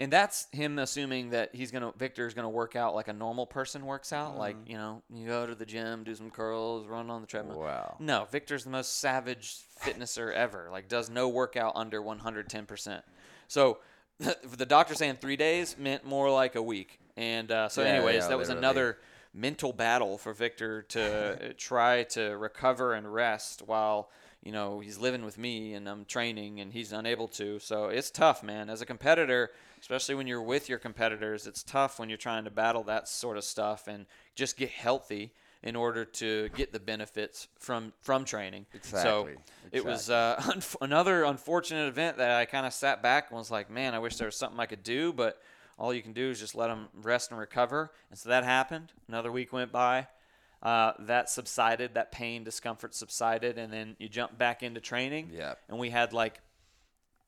And that's him assuming that Victor's gonna work out like a normal person works out, like, you know, you go to the gym, do some curls, run on the treadmill. Wow. No, Victor's the most savage fitnesser ever. Like, does no workout under 110%. So, the doctor saying 3 days meant more like a week. And that was another mental battle for Victor to try to recover and rest while, you know, he's living with me and I'm training and he's unable to. So it's tough, man. As a competitor, especially when you're with your competitors, it's tough when you're trying to battle that sort of stuff and just get healthy in order to get the benefits from training. Exactly. So it was another unfortunate event that I kind of sat back and was like, man, I wish there was something I could do, but all you can do is just let them rest and recover. And so that happened. Another week went by. That subsided, that pain, discomfort subsided, and then you jump back into training. Yeah. And we had like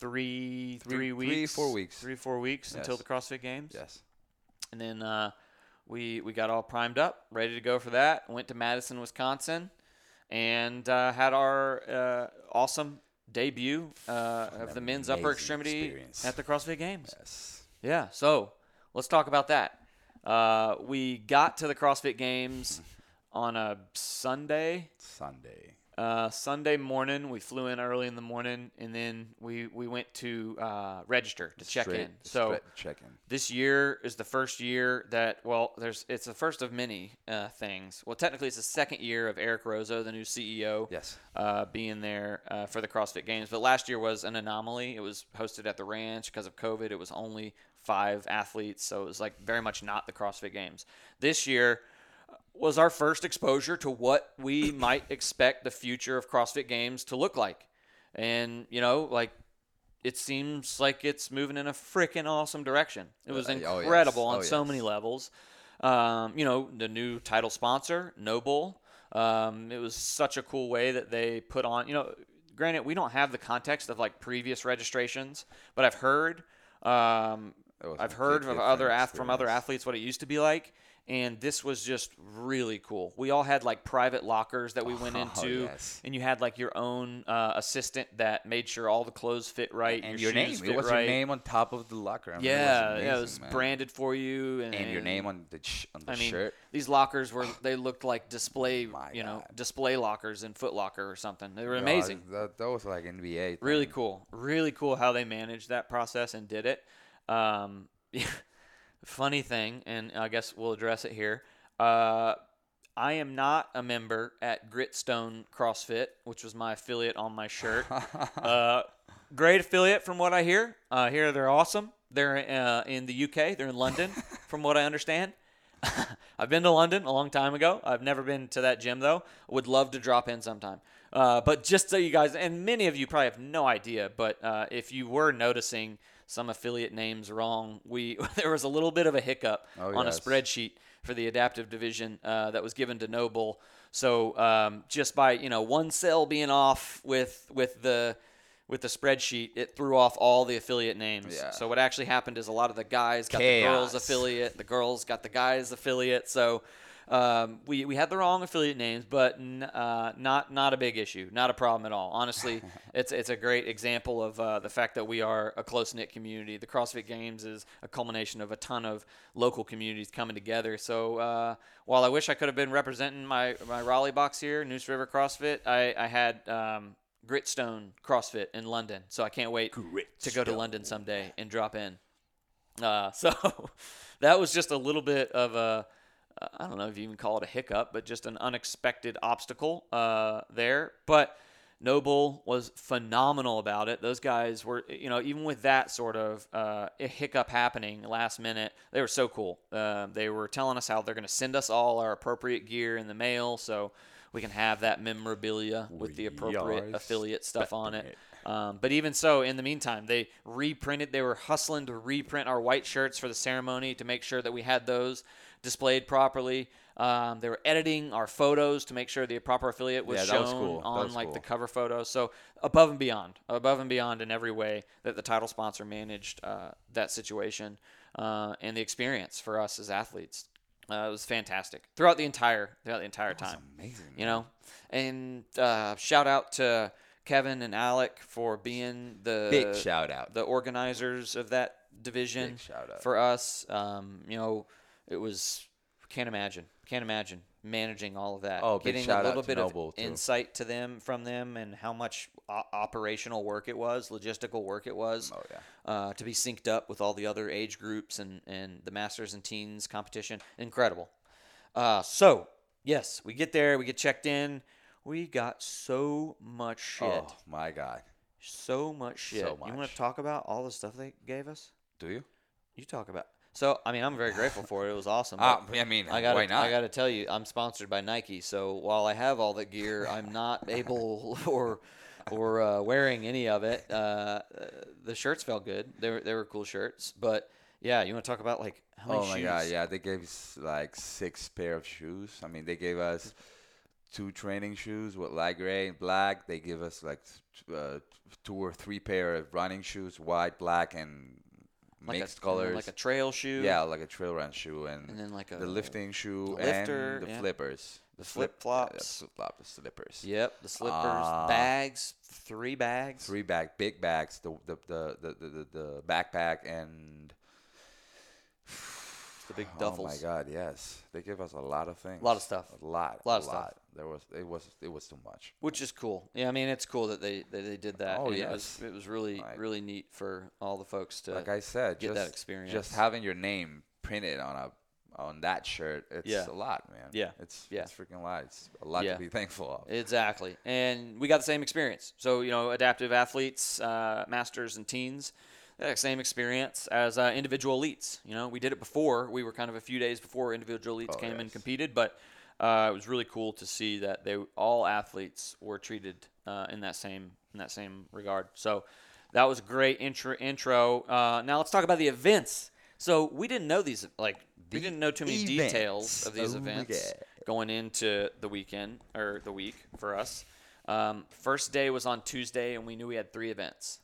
three, four weeks until the CrossFit Games. Yes. And then we got all primed up, ready to go for that. Went to Madison, Wisconsin, and had our awesome debut of the men's upper extremity experience at the CrossFit Games. Yes. Yeah. So let's talk about that. We got to the CrossFit Games on a Sunday. Sunday morning, we flew in early in the morning, and then we went to register to check in. So this year is the first year that it's the first of many things. Well, technically, it's the second year of Eric Rozo, the new CEO, being there for the CrossFit Games. But last year was an anomaly. It was hosted at the ranch because of COVID. It was only 5 athletes, so it was like very much not the CrossFit Games. This year was our first exposure to what we might expect the future of CrossFit Games to look like. And, you know, like, it seems like it's moving in a freaking awesome direction. It was incredible so many levels. You know, the new title sponsor, Noble. It was such a cool way that they put on, you know, granted, we don't have the context of like previous registrations, but I've heard from other athletes what it used to be like, and this was just really cool. We all had like private lockers that we went into, and you had like your own assistant that made sure all the clothes fit right and your name. It was your name on top of the locker. I mean, it was branded for you, and your name on the shirt. These lockers they looked like display lockers in Foot Locker or something. They were amazing. That was like NBA thing. Really cool. Really cool how they managed that process and did it. Funny thing, and I guess we'll address it here. I am not a member at Gritstone CrossFit, which was my affiliate on my shirt. Great affiliate from what I hear. I hear they're awesome. They're in the UK. They're in London, from what I understand. I've been to London a long time ago. I've never been to that gym, though. I would love to drop in sometime. But just so you guys, and many of you probably have no idea, but if you were noticing some affiliate names wrong, there was a little bit of a hiccup on a spreadsheet for the adaptive division that was given to Noble. So just by one cell being off with the spreadsheet, it threw off all the affiliate names. Yeah. So what actually happened is a lot of the guys got the girls' affiliate, the girls got the guys' affiliate. So we had the wrong affiliate names, but not a big issue, not a problem at all. Honestly, it's a great example of the fact that we are a close-knit community. The CrossFit Games is a culmination of a ton of local communities coming together. So while I wish I could have been representing my Raleigh box here, Neuse River CrossFit, I had Gritstone CrossFit in London. So I can't wait to go to London someday and drop in. So that was just a little bit of a – I don't know if you even call it a hiccup, but just an unexpected obstacle there. But Noble was phenomenal about it. Those guys were, even with that sort of hiccup happening last minute, they were so cool. They were telling us how they're going to send us all our appropriate gear in the mail so we can have that memorabilia with the appropriate affiliate stuff on it. But even so, in the meantime, they were hustling to reprint our white shirts for the ceremony to make sure that we had those displayed properly. They were editing our photos to make sure the proper affiliate was shown on like the cover photo. So above and beyond in every way that the title sponsor managed that situation and the experience for us as athletes. It was fantastic throughout the entire time. Amazing, man. You know, and shout out to Kevin and Alec for being the organizers of that division. Big shout out for us. You know, it was can't imagine managing all of that. Oh, getting a little bit of insight to them from them and how much operational work it was, logistical work it was. Oh yeah. To be synced up with all the other age groups and the masters and teens competition, incredible. So yes, we get there, we get checked in. We got so much shit. Oh, my God. So much shit. So much. You want to talk about all the stuff they gave us? Do you? You talk about. So, I mean, I'm very grateful for it. It was awesome. I mean, why not? I got to tell you, I'm sponsored by Nike. So, while I have all the gear, I'm not able or wearing any of it. The shirts felt good. They were cool shirts. But, yeah, you want to talk about, like, how many shoes? Oh, my God, yeah. They gave us, like, 6 pair of shoes. I mean, they gave us 2 training shoes with light gray and black. They give us like 2 or 3 pair of running shoes, white, black, and mixed colors. Like a trail shoe. Yeah, like a trail run shoe. And then like the lifting shoe lifter, and the flippers. The flip-flops. The slippers. Yep, the slippers. Bags, 3 bags. 3 bags, big bags, the backpack and the big duffels. Oh my God! Yes, they give us a lot of things. A lot of stuff. A lot of stuff. It was too much. Which is cool. Yeah, I mean it's cool that they did that. Oh yeah. It was really really neat for all the folks to. Like I said, get that experience. Just having your name printed on that shirt, it's a lot, man. Yeah. It's freaking a lot. It's a lot to be thankful of. Exactly, and we got the same experience. So you know, adaptive athletes, masters and teens. Same experience as individual elites. You know, we did it before. We were kind of a few days before individual elites came and competed, but it was really cool to see that all athletes were treated in that same regard. So that was a great intro. Now let's talk about the events. So we didn't know details of these events going into the weekend or the week for us. First day was on Tuesday, and we knew we had 3 events.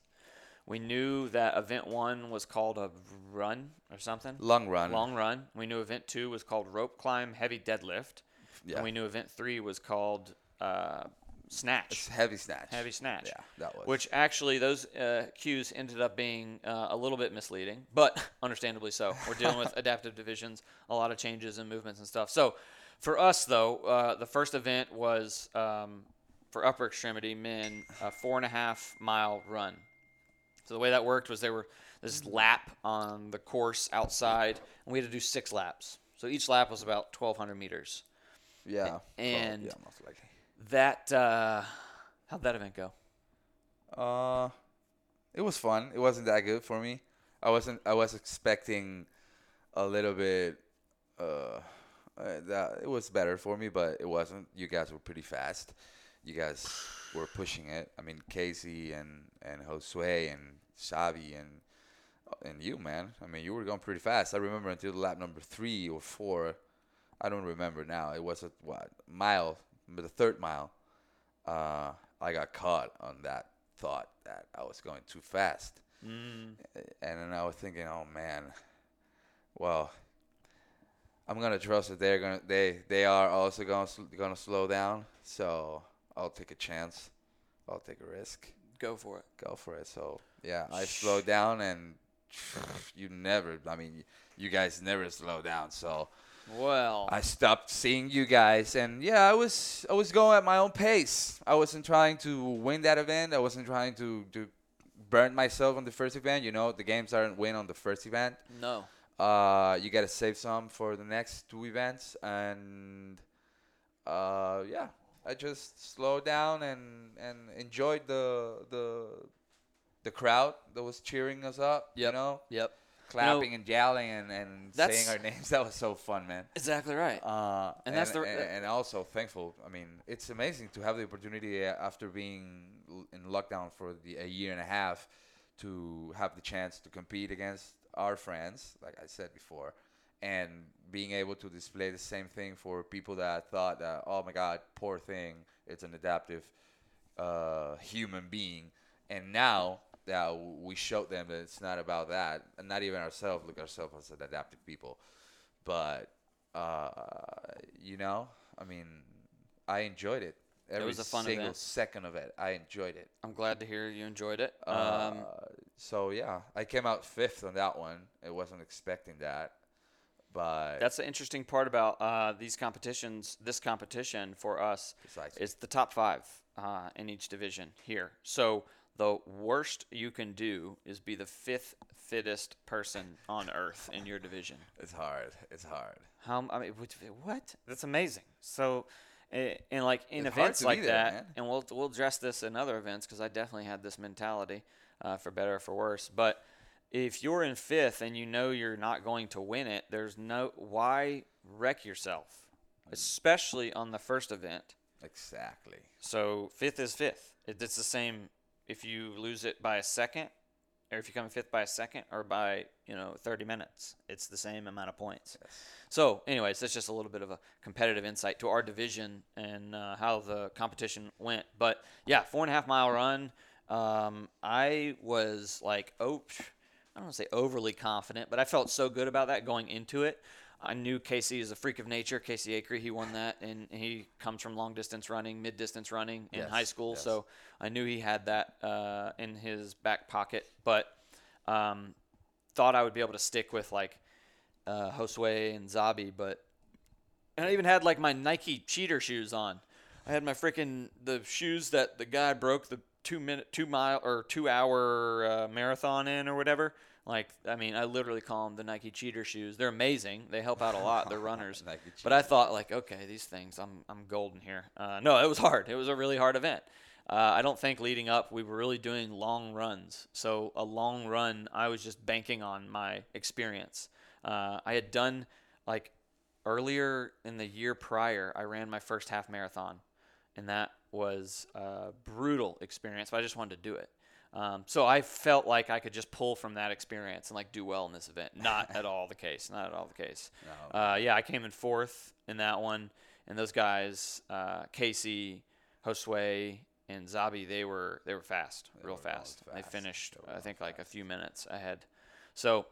We knew that event 1 was called a run or something. Long run. We knew event 2 was called rope climb, heavy deadlift. Yeah. And we knew event 3 was called snatch. It's heavy snatch. Yeah, that was. Which actually those cues ended up being a little bit misleading, but understandably so. We're dealing with adaptive divisions, a lot of changes and movements and stuff. So for us though, the first event was for upper extremity men, a 4.5-mile run. So the way that worked was there were this lap on the course outside, and we had to do 6 laps. So each lap was about 1,200 meters. Yeah. And most likely. How'd that event go? It was fun. It wasn't that good for me. I was expecting a little bit. That it was better for me, but it wasn't. You guys were pretty fast. You guys were pushing it. I mean, Casey and Josue and Xavi and you, man. I mean, you were going pretty fast. I remember until lap number 3 or 4. I don't remember now. It was the third mile. I got caught on that thought that I was going too fast. Mm. And then I was thinking, oh, man, well, I'm going to trust that they're going to they are also going to slow down. So I'll take a chance. I'll take a risk. Go for it. So, yeah, I slowed down, and you guys never slow down. So, well, I stopped seeing you guys, and, yeah, I was going at my own pace. I wasn't trying to win that event. I wasn't trying to burn myself on the first event. You know, the games aren't win on the first event. No. You got to save some for the next 2 events, and, yeah. I just slowed down and enjoyed the crowd that was cheering us up, you know? Yep. Clapping and yelling and saying our names. That was so fun, man. Exactly right. And also thankful. I mean, it's amazing to have the opportunity after being in lockdown for a year and a half to have the chance to compete against our friends, like I said before, and being able to display the same thing for people that thought that, oh my God, poor thing, it's an adaptive human being. And now that we showed them that it's not about that, and not even ourselves, look at ourselves as an adaptive people. But, you know, I mean, I enjoyed it. Every single second of it, I enjoyed it. I'm glad to hear you enjoyed it. So, yeah, I came out fifth on that one. I wasn't expecting that. But that's the interesting part about these competitions. This competition for us is the top five in each division here. So the worst you can do is be the fifth fittest person on earth in your division. It's hard. It's hard. How? I mean, what? That's amazing. So. And like in it's events like that, man. And we'll address this in other events because I definitely had this mentality, for better or for worse. But if you're in fifth and you know you're not going to win it, there's no why wreck yourself, especially on the first event. Exactly. So fifth is fifth. It's the same if you lose it by a second, or if you come in fifth by a second, or by 30 minutes, it's the same amount of points. Yes. So, anyways, that's just a little bit of a competitive insight to our division and how the competition went. But yeah, 4.5 mile run. I was like, I don't want to say overly confident, but I felt so good about that going into it. I knew Casey is a freak of nature. Casey Acre, he won that, and he comes from long-distance running, mid-distance running in high school. Yes. So I knew he had that in his back pocket, but thought I would be able to stick with, like, Josue and Xavi. And I even had, like, my Nike cheater shoes on. I had my freaking – the shoes that the guy broke the 2-mile or 2-hour marathon in or whatever. Like, I mean, I literally call them the Nike cheater shoes. They're amazing. They help out a lot. They're runners. But I thought, like, okay, these things, I'm golden here. No, it was hard. It was a really hard event. I don't think leading up we were really doing long runs. So a long run, I was just banking on my experience. I had done, like, earlier in the year prior, I ran my first half marathon. And that was a brutal experience, but I just wanted to do it. So I felt like I could just pull from that experience and, like, do well in this event. Not at all the case. Not at all the case. No. Yeah, I came in fourth in that one. And those guys, Casey, Josue, and Xavi, they were fast, real fast. They finished, I think, like a few minutes ahead. So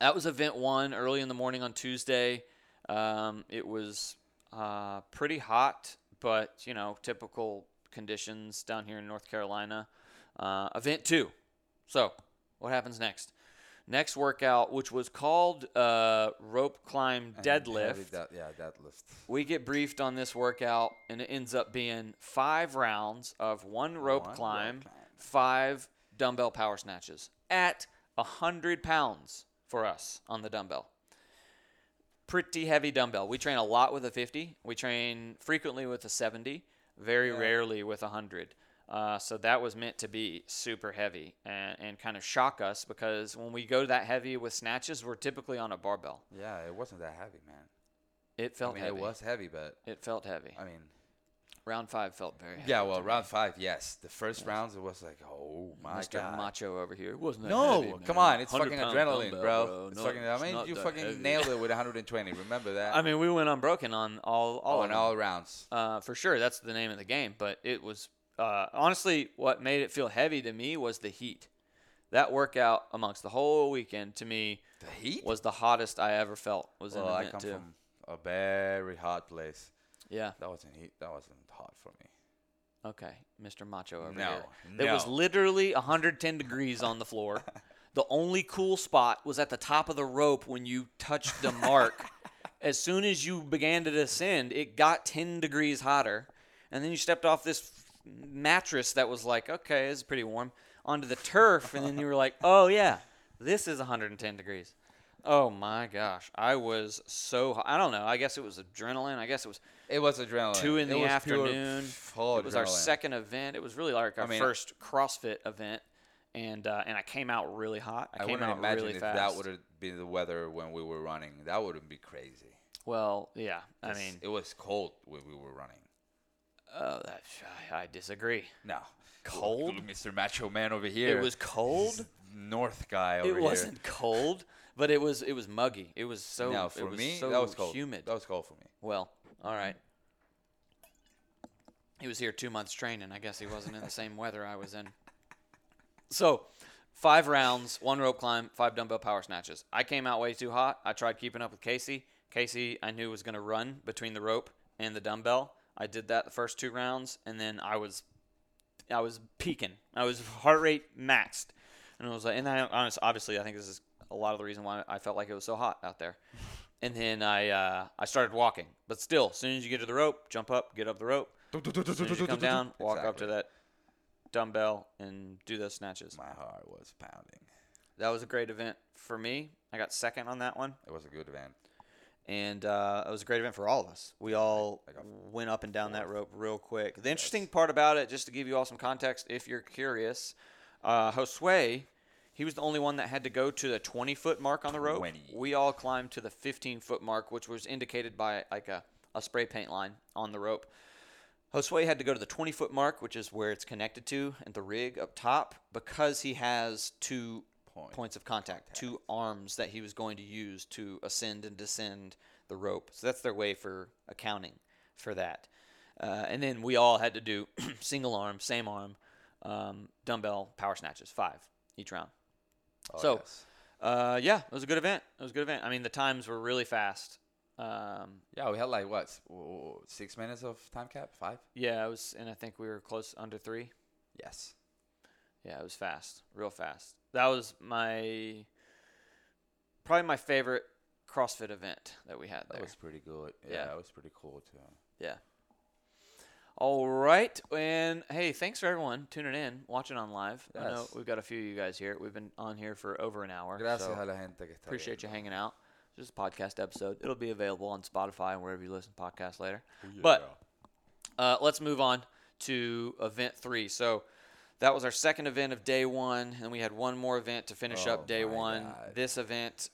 that was event one early in the morning on Tuesday. It was pretty hot, but, typical conditions down here in North Carolina. Event two. So what happens next? Next workout, which was called rope climb deadlift. Deadlift. We get briefed on this workout, and it ends up being 5 rounds of one rope climb, 5 dumbbell power snatches at 100 pounds for us on the dumbbell. Pretty heavy dumbbell. We train a lot with a 50. We train frequently with a 70, very rarely with 100. So that was meant to be super heavy and kind of shock us because when we go that heavy with snatches, we're typically on a barbell. Yeah, it wasn't that heavy, man. It felt heavy. It was heavy, but... It felt heavy. I mean... Round 5 felt very heavy. Yeah, well, round 5, yes. The first rounds, it was like, oh, my God. Mr. Macho over here. It wasn't that heavy, man. Come on. It's fucking adrenaline, bro. It's fucking, you fucking heavy. Nailed it with 120. Remember that? I mean, we went unbroken on all rounds. For sure. That's the name of the game, but it was... honestly, what made it feel heavy to me was the heat. That workout amongst the whole weekend to me was the hottest I ever felt. I come from a very hot place. Yeah. That wasn't heat. That wasn't hot for me. Okay. Mr. Macho over here. No. There was literally 110 degrees on the floor. The only cool spot was at the top of the rope when you touched the mark. As soon as you began to descend, it got 10 degrees hotter. And then you stepped off this mattress that was like, okay, it's pretty warm, onto the turf, and then you were like, oh yeah, this is 110 degrees. Oh my gosh, I was so hot. I don't know. I guess it was adrenaline. It was adrenaline. 2 in the afternoon. It was our second event. It was really like our first CrossFit event, and I came out really hot. I came out really fast. That would have been the weather when we were running. That wouldn't be crazy. Well, yeah. I mean, it was cold when we were running. Oh, I disagree. No. Cold? Mr. Macho Man over here. It was cold? North guy over here. It wasn't cold, But it was muggy. It was so. No, for me, so that was cold. Humid. That was cold for me. Well, all right. He was here 2 months training. I guess he wasn't in the same weather I was in. So, 5 rounds, 1 rope climb, 5 dumbbell power snatches. I came out way too hot. I tried keeping up with Casey. Casey, I knew, was going to run between the rope and the dumbbell. I did that the first 2 rounds, and then I was peaking. I was heart rate maxed, and I was like, and I obviously I think this is a lot of the reason why I felt like it was so hot out there. And then I started walking, but still, as soon as you get to the rope, jump up, get up the rope. As soon as you come down, walk exactly. up to that dumbbell and do those snatches. My heart was pounding. That was a great event for me. I got second on that one. It was a good event. And it was a great event for all of us. We all went up and down that rope real quick. The interesting part about it, just to give you all some context, if you're curious, Josue, he was the only one that had to go to the 20-foot mark on the rope. 20. We all climbed to the 15-foot mark, which was indicated by like a spray paint line on the rope. Josue had to go to the 20-foot mark, which is where it's connected to, and the rig up top, because he has 2 points of contact, 2 arms that he was going to use to ascend and descend the rope. So that's their way for accounting for that. And then we all had to do single arm, same arm, dumbbell power snatches, 5 each round. Oh, so, yes. Yeah, it was a good event. It was a good event. I mean, the times were really fast. Yeah, we had like, what, 6 minutes of time cap? 5? Yeah, it was, and I think we were close under 3. Yes. Yeah, it was fast, real fast. That was probably my favorite CrossFit event that we had there. That was pretty good. Yeah, it was pretty cool too. Yeah. All right, and hey, thanks for everyone tuning in, watching on live. Yes. I know we've got a few of you guys here. We've been on here for over an hour. Gracias a la gente que está appreciate you hanging out. Just a podcast episode. It'll be available on Spotify and wherever you listen to podcasts later. Yeah. But let's move on to event 3. So that was our second event of day 1, and we had one more event to finish up day 1. God. This event,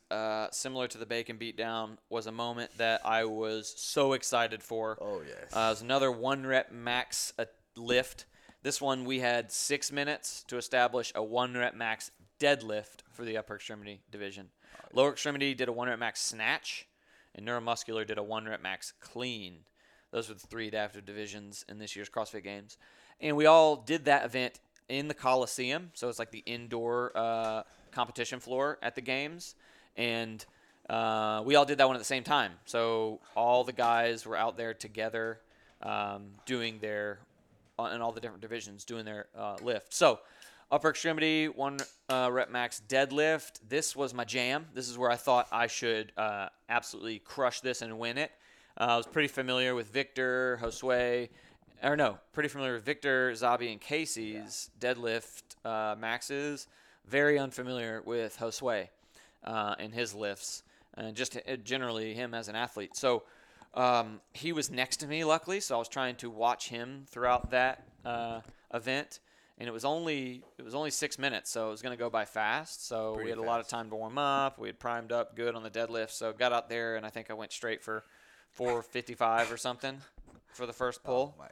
similar to the Bacon Beatdown, was a moment that I was so excited for. Oh, yes. It was another 1 rep max lift. This one we had 6 minutes to establish a 1 rep max deadlift for the upper extremity division. Oh, yeah. Lower extremity did a 1 rep max snatch, and neuromuscular did a 1 rep max clean. Those were the 3 adaptive divisions in this year's CrossFit Games. And we all did that event in the Coliseum, so it's like the indoor competition floor at the games, and we all did that one at the same time. So all the guys were out there together, doing their in all the different divisions doing their lift. So upper extremity 1 rep max deadlift. This was my jam. This is where I thought I should absolutely crush this and win it. I was pretty familiar with Victor, Josue. Or no, pretty familiar with Victor, Xavi, and Casey's deadlift maxes. Very unfamiliar with Josue and his lifts, and just generally him as an athlete. So he was next to me, luckily, so I was trying to watch him throughout that event. And it was only 6 minutes, so it was going to go by fast. So pretty we had fast. A lot of time to warm up. We had primed up good on the deadlift, so got out there, and I think I went straight for 4:55 or something. For the first pull. Oh, my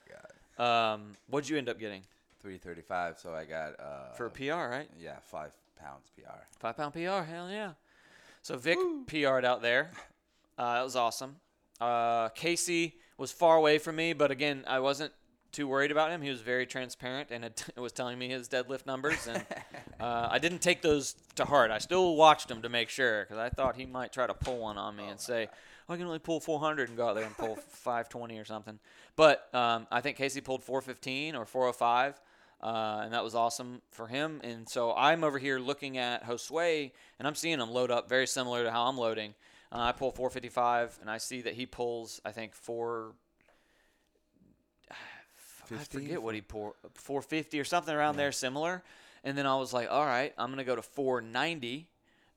God. What'd you end up getting? 3:35, so I got... for a PR, right? Yeah, 5 pounds PR. 5 pound PR, hell yeah. So Vic Woo. PR'd out there. That was awesome. Casey was far away from me, but again, I wasn't too worried about him. He was very transparent and was telling me his deadlift numbers. And I didn't take those to heart. I still watched him to make sure, because I thought he might try to pull one on me and say... God. I can only pull 400 and go out there and pull 520 or something. But I think Casey pulled 415 or 405, and that was awesome for him. And so I'm over here looking at Josue, and I'm seeing him load up very similar to how I'm loading. I pull 455, and I see that he pulls, I think, 450 or something around there similar. And then I was like, all right, I'm going to go to 490.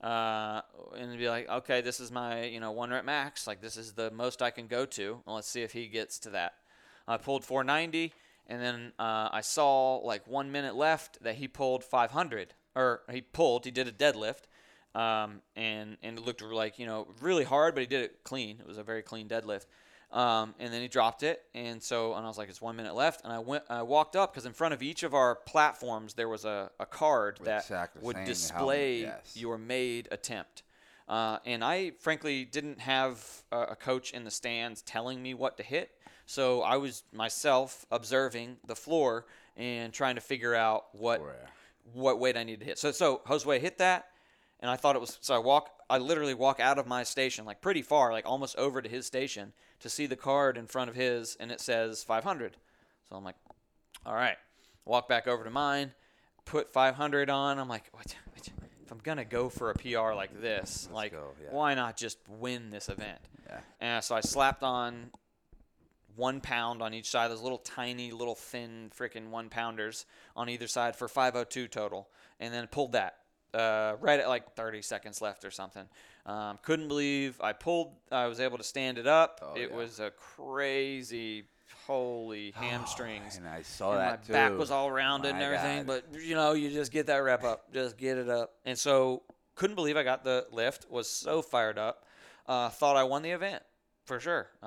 And be like, okay, this is my 1 rep max. Like, this is the most I can go to. And let's see if he gets to that. I pulled 490, and then I saw like 1 minute left that he pulled 500, or he did a deadlift, and it looked like really hard, but he did it clean. It was a very clean deadlift. And then he dropped it, and I was like, it's 1 minute left, and I walked up, because in front of each of our platforms there was a card that would display your made attempt. And I frankly didn't have a coach in the stands telling me what to hit. So I was myself observing the floor and trying to figure out what weight I needed to hit. So Josue hit that, and I thought it was – so I literally walk out of my station, like pretty far, like almost over to his station to see the card in front of his, and it says 500. So I'm like, all right. Walk back over to mine, put 500 on. I'm like, what? If I'm going to go for a PR like this, why not just win this event? Yeah. And so I slapped on 1 pound on each side, those little tiny, little thin freaking 1-pounders on either side for 502 total, and then pulled that right at like 30 seconds left or something. Couldn't believe I was able to stand it up. It was a crazy hamstrings. And I saw and that my too. My back was all rounded and everything, but you just get that rep up. Just get it up. And so couldn't believe I got the lift. Was so fired up. Thought I won the event for sure. Oh,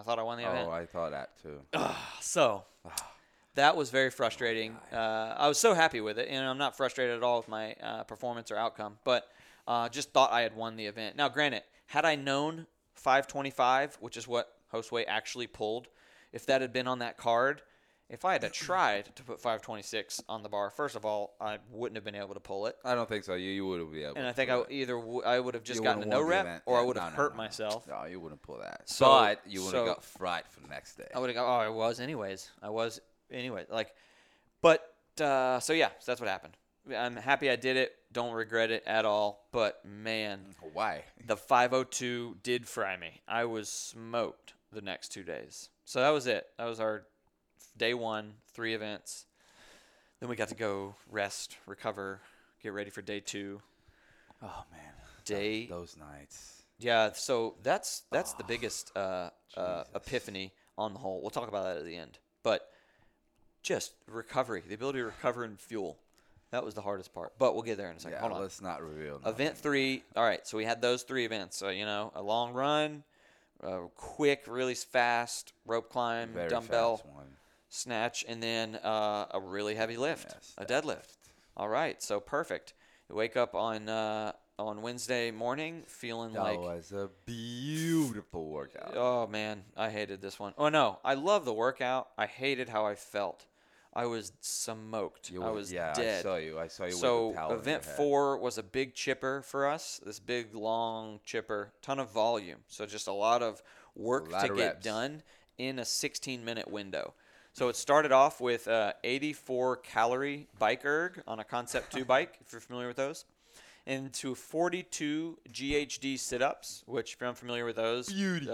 I thought that too. That was very frustrating. I was so happy with it, and I'm not frustrated at all with my performance or outcome, but just thought I had won the event. Now, granted, had I known 525, which is what Josue actually pulled, if that had been on that card, if I had tried to put 526 on the bar, first of all, I wouldn't have been able to pull it. I don't think so. You would have been able to. And I think I would have just gotten a no rep, or I would have hurt myself. No, you wouldn't pull that. So, but you would have got fried for the next day. I would have got, I was anyways. So that's what happened. I'm happy I did it. Don't regret it at all. But, man. Why? The 502 did fry me. I was smoked the next 2 days. So that was it. That was our day one, 3 events. Then we got to go rest, recover, get ready for day two. Oh, man. Those nights. Yeah, so that's the biggest epiphany on the whole. We'll talk about that at the end. But just recovery, the ability to recover and fuel. That was the hardest part. But we'll get there in a second. Yeah, hold on. Let's not reveal nothing. Event 3. All right, so we had those 3 events. So, a long run. Quick, really fast rope climb, very dumbbell snatch, and then a really heavy lift, a deadlift. All right, so perfect. You wake up on Wednesday morning feeling that was a beautiful workout. Oh, man, I hated this one. Oh, no, I love the workout. I hated how I felt. I was smoked. I was dead. I saw you so with the towel. So event 4 was a big chipper for us, this big, long chipper, ton of volume. So just a lot of work to get done in a 16-minute window. So it started off with 84-calorie bike erg on a Concept 2 bike, if you're familiar with those, into 42 GHD sit-ups, which if you're unfamiliar with those, YouTube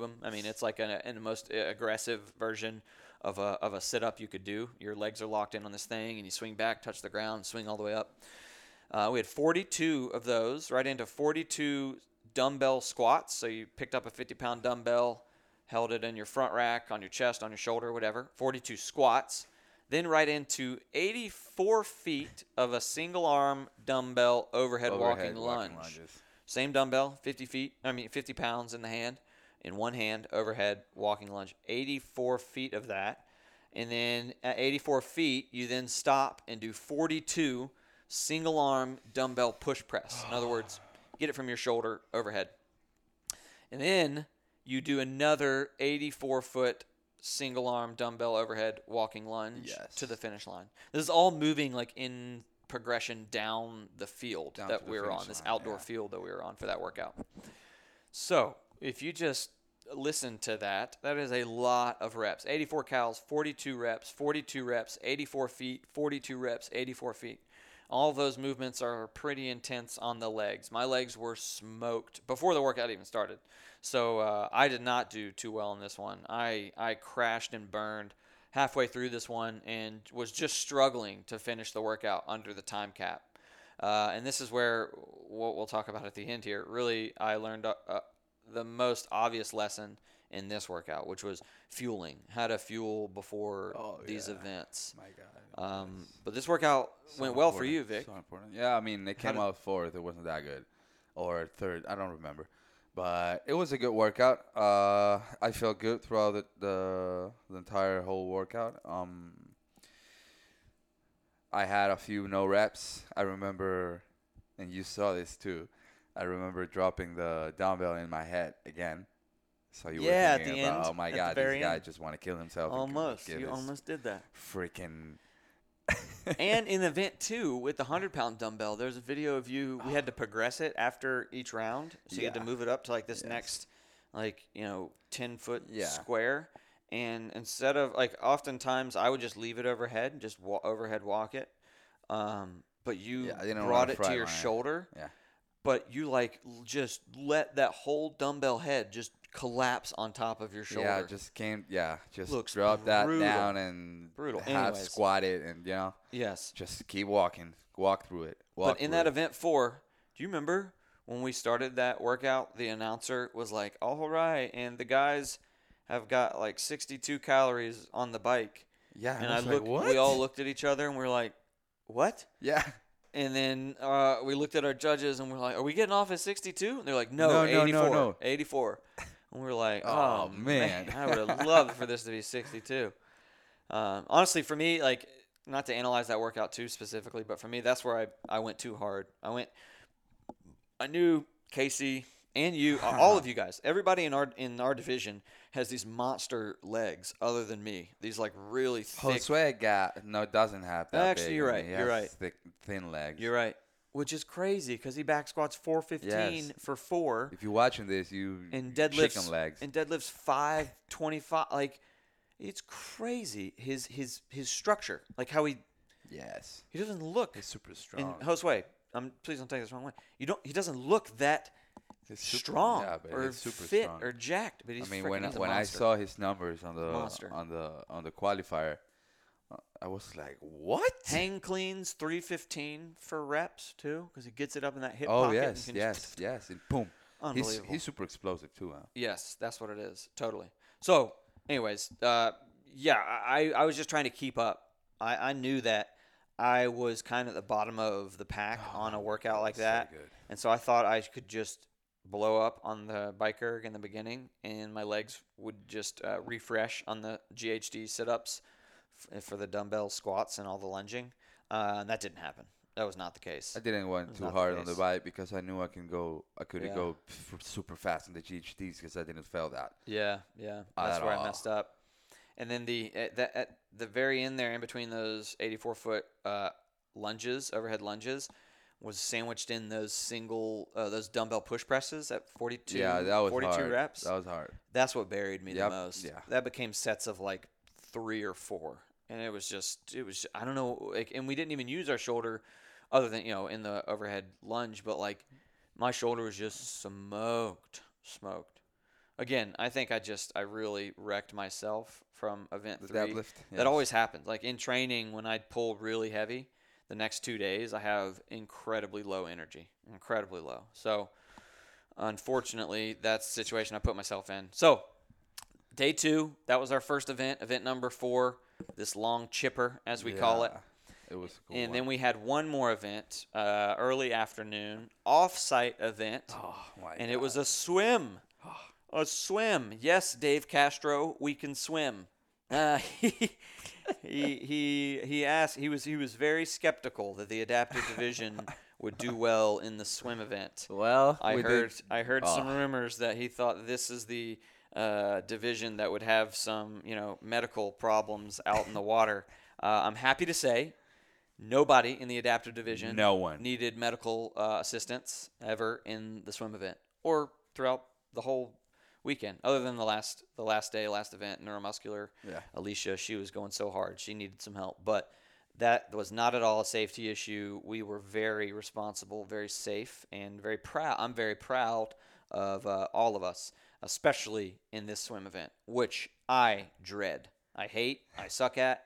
them. I mean, it's like the most aggressive version of a sit-up you could do. Your legs are locked in on this thing, and you swing back, touch the ground, swing all the way up. We had 42 of those, right into 42 dumbbell squats. So you picked up a 50-pound dumbbell, held it in your front rack, on your chest, on your shoulder, whatever, 42 squats. Then right into 84 feet of a single-arm dumbbell overhead walking lunge. Same dumbbell, 50 pounds in the hand. In one hand, overhead walking lunge, 84 feet of that. And then at 84 feet, you then stop and do 42 single-arm dumbbell push press. In other words, get it from your shoulder overhead. And then you do another 84-foot single-arm dumbbell overhead walking lunge to the finish line. This is all moving like in progression down the field that we were on, this outdoor field that we were on for that workout. So if you just listen to that is a lot of reps. 84 cals, 42 reps, 42 reps, 84 feet, 42 reps, 84 feet. All those movements are pretty intense on the legs. My legs were smoked before the workout even started. So I did not do too well in this one. I crashed and burned halfway through this one and was just struggling to finish the workout under the time cap. And this is where what we'll talk about at the end here. Really, I learned the most obvious lesson in this workout, which was fueling, how to fuel before these events. My God. But this workout went well for you, Vic. So important. Yeah, I mean, it came out fourth. It wasn't that good. Or third. I don't remember. But it was a good workout. I felt good throughout the entire whole workout. I had a few no reps. I remember, and you saw this too. I remember dropping the dumbbell in my head again. So you were thinking about, oh, my God, this guy just want to kill himself. Almost. You almost did that. Freaking. And in event two, with the 100-pound dumbbell, there's a video of you. We had to progress it after each round. So you had to move it up to, like, this next, like, you know, 10-foot square. And instead of, like, oftentimes I would just leave it overhead, just overhead walk it. But you brought it to your shoulder. Yeah. But you, like, just let that whole dumbbell head just collapse on top of your shoulder. Yeah, just came. Yeah, just drop that down and half squat it, and you know. Yes. Just keep walking, walk through it. But in that event four, do you remember when we started that workout? The announcer was like, "All right, and the guys have got like 62 calories on the bike." Yeah, and I looked. What? We all looked at each other and we're like, "What?" Yeah. And then we looked at our judges and we're like, "Are we getting off at 62?" And they're like, "No, 84." And we were like, oh, man, I would have loved for this to be 62. Honestly, for me, like, not to analyze that workout too specifically, but for me, that's where I went too hard. I knew Casey and you, all of you guys, everybody in our division has these monster legs other than me. These, like, really thick. Josue doesn't have that. Actually, big. You're right. You're right. Thick, thin legs. You're right. Which is crazy because he back squats 415 for four. If you're watching this, and deadlifts, chicken legs. And deadlifts 525. Like, it's crazy his structure, like how he. Yes. He doesn't look. He's super strong. And Josue, please don't take this wrong way. He doesn't look that strong or fit strong. Or jacked. But he's. I mean, when I saw his numbers on the qualifier. I was like, what? Hang cleans 315 for reps too, because he gets it up in that hip pocket. Oh yes, yes, and boom! Unbelievable. He's super explosive too. Huh? Yes, that's what it is. Totally. So, anyways, I was just trying to keep up. I knew that I was kind of at the bottom of the pack on a workout like that, so and so I thought I could just blow up on the bike erg in the beginning, and my legs would just refresh on the GHD sit-ups. For the dumbbell squats and all the lunging. That didn't happen. That was not the case. I didn't went too hard on the bike because I knew I couldn't go super fast in the GHDs because I didn't fail that. Yeah. That's where I messed up. And then at the very end there, in between those 84-foot overhead lunges, was sandwiched in those those dumbbell push presses at 42. Yeah, that was 42 hard. Reps. That was hard. That's what buried me the most. Yeah. That became sets of like 3 or 4. And it was I don't know, like, and we didn't even use our shoulder other than, you know, in the overhead lunge, but like my shoulder was just smoked. Again, I think I really wrecked myself from event 3. Deadlift, That always happens. Like in training, when I pull really heavy, the next 2 days I have incredibly low energy, incredibly low. So unfortunately, that's the situation I put myself in. So day 2, that was our first event, number 4. This long chipper, as we call it. It was a cool one. Then we had one more event, early afternoon, off-site event. Oh, my God. And it was a swim. A swim. Yes, Dave Castro, we can swim. He asked. He was very skeptical that the adaptive division would do well in the swim event. Well, I heard some rumors that he thought this is the division that would have some, you know, medical problems out in the water. I'm happy to say nobody in the adaptive division needed medical assistance ever in the swim event or throughout the whole weekend, other than the last event, neuromuscular. Yeah. Alicia, she was going so hard. She needed some help, but that was not at all a safety issue. We were very responsible, very safe, and very proud. I'm very proud of all of us, especially in this swim event, which I dread. I hate. I suck at.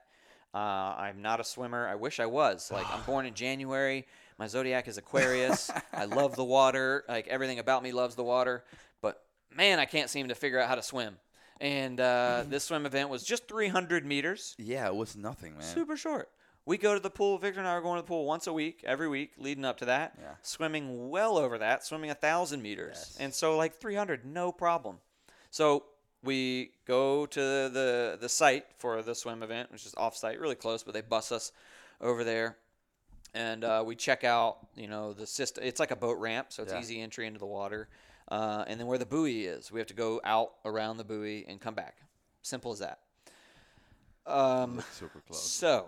I'm not a swimmer. I wish I was. Like, I'm born in January. My zodiac is Aquarius. I love the water. Like, everything about me loves the water. But, man, I can't seem to figure out how to swim. And this swim event was just 300 meters. Yeah, it was nothing, man. Super short. We go to the pool. Victor and I are going to the pool once a week, every week, leading up to that. Yeah. Swimming well over that, swimming 1,000 meters. Yes. And so, like, 300, no problem. So we go to the site for the swim event, which is off-site, really close, but they bus us over there. And we check out, you know, the system. It's like a boat ramp, so it's easy entry into the water. And then where the buoy is, we have to go out around the buoy and come back. Simple as that. That's super close. So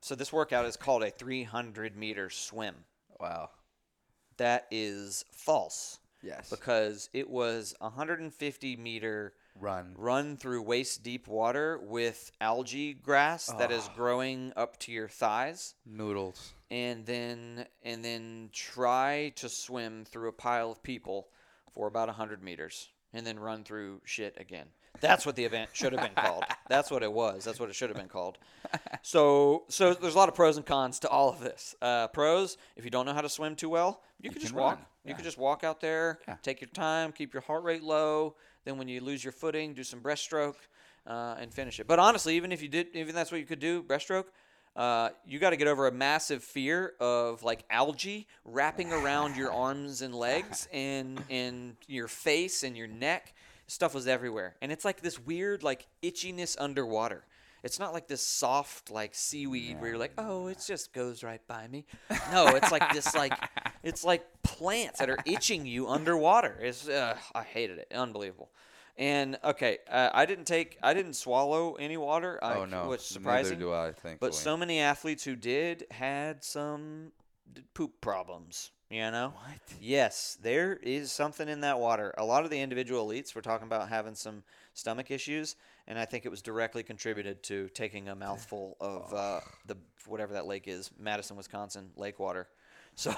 So this workout is called a 300-meter swim. Wow. That is false. Yes. Because it was 150-meter run through waist-deep water with algae grass that is growing up to your thighs. Noodles. And then try to swim through a pile of people for about 100 meters and then run through shit again. That's what the event should have been called. That's what it was. That's what it should have been called. So there's a lot of pros and cons to all of this. Pros, if you don't know how to swim too well, you can just walk. Run. You can just walk out there, take your time, keep your heart rate low. Then when you lose your footing, do some breaststroke and finish it. But honestly, even that's what you could do, breaststroke, you got to get over a massive fear of like algae wrapping around your arms and legs and your face and your neck. Stuff was everywhere. And it's like this weird, like, itchiness underwater. It's not like this soft, like, seaweed where you're like, oh, it just goes right by me. No, it's like this, like, it's like plants that are itching you underwater. It's, I hated it. Unbelievable. And, okay, I didn't swallow any water. Oh, no. Which is surprising. Neither do I, thankfully. But so many athletes who did had some poop problems. You know? What? Yes, there is something in that water. A lot of the individual elites were talking about having some stomach issues, and I think it was directly contributed to taking a mouthful of the whatever that lake is, Madison, Wisconsin, lake water. So,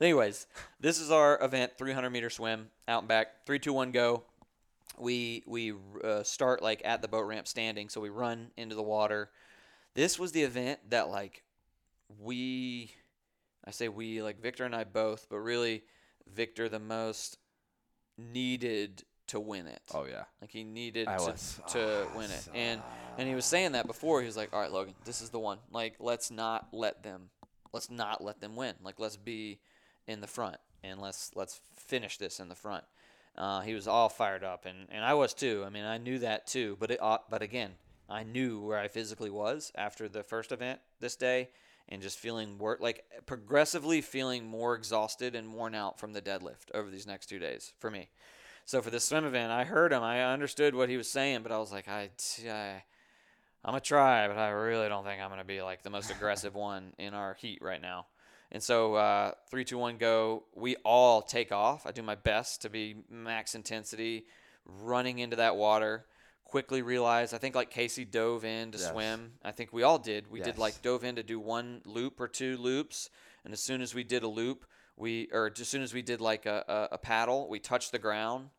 anyways, this is our event, 300-meter swim, out and back, 3, 2, 1, go. We start like at the boat ramp standing, so we run into the water. This was the event that like I say we, like Victor and I both, but really Victor the most needed to win it. Oh, yeah. Like he needed to win it. And he was saying that before. He was like, all right, Logan, this is the one. Like, let's not let them win. Like, let's be in the front and let's finish this in the front. He was all fired up. And I was too. I mean, I knew that too. But, but again, I knew where I physically was after the first event this day. And just feeling progressively feeling more exhausted and worn out from the deadlift over these next 2 days for me. So for this swim event, I heard him. I understood what he was saying, but I was like, I'm going to try, but I really don't think I'm going to be like the most aggressive one in our heat right now. And so 3, 2, 1, go. We all take off. I do my best to be max intensity, running into that water. Quickly realized, I think like Casey dove in to swim. I think we all did. We did like dove in to do one loop or two loops. And as soon as we did a loop, as soon as we did like a paddle, we touched the ground.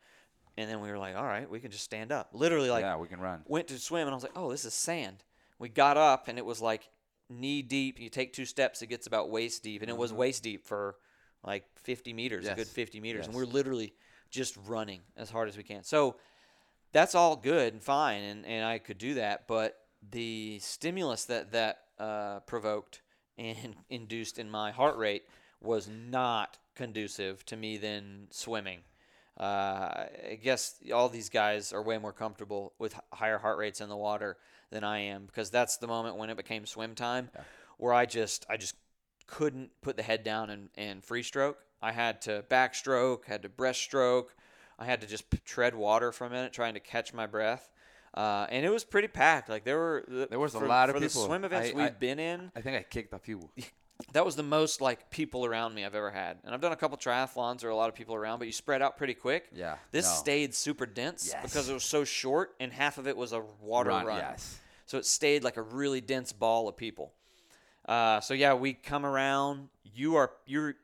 And then we were like, all right, we can just stand up. Literally like we can run. Went to swim and I was like, oh, this is sand. We got up and it was like knee deep. You take 2 steps, it gets about waist deep. And it was waist deep for like 50 meters, a good 50 meters. Yes. And we're literally just running as hard as we can. So that's all good and fine, and I could do that, but the stimulus that provoked and induced in my heart rate was not conducive to me then swimming. I guess all these guys are way more comfortable with higher heart rates in the water than I am, because that's the moment when it became swim time where I just couldn't put the head down and free stroke. I had to backstroke, had to breaststroke. I had to just tread water for a minute, trying to catch my breath, and it was pretty packed. Like there was a lot of people. For the swim events we've been in, I think I kicked a few. That was the most like people around me I've ever had, and I've done a couple triathlons or a lot of people around, but you spread out pretty quick. Yeah, stayed super dense because it was so short, and half of it was a water run. Yes, so it stayed like a really dense ball of people. So we come around. You're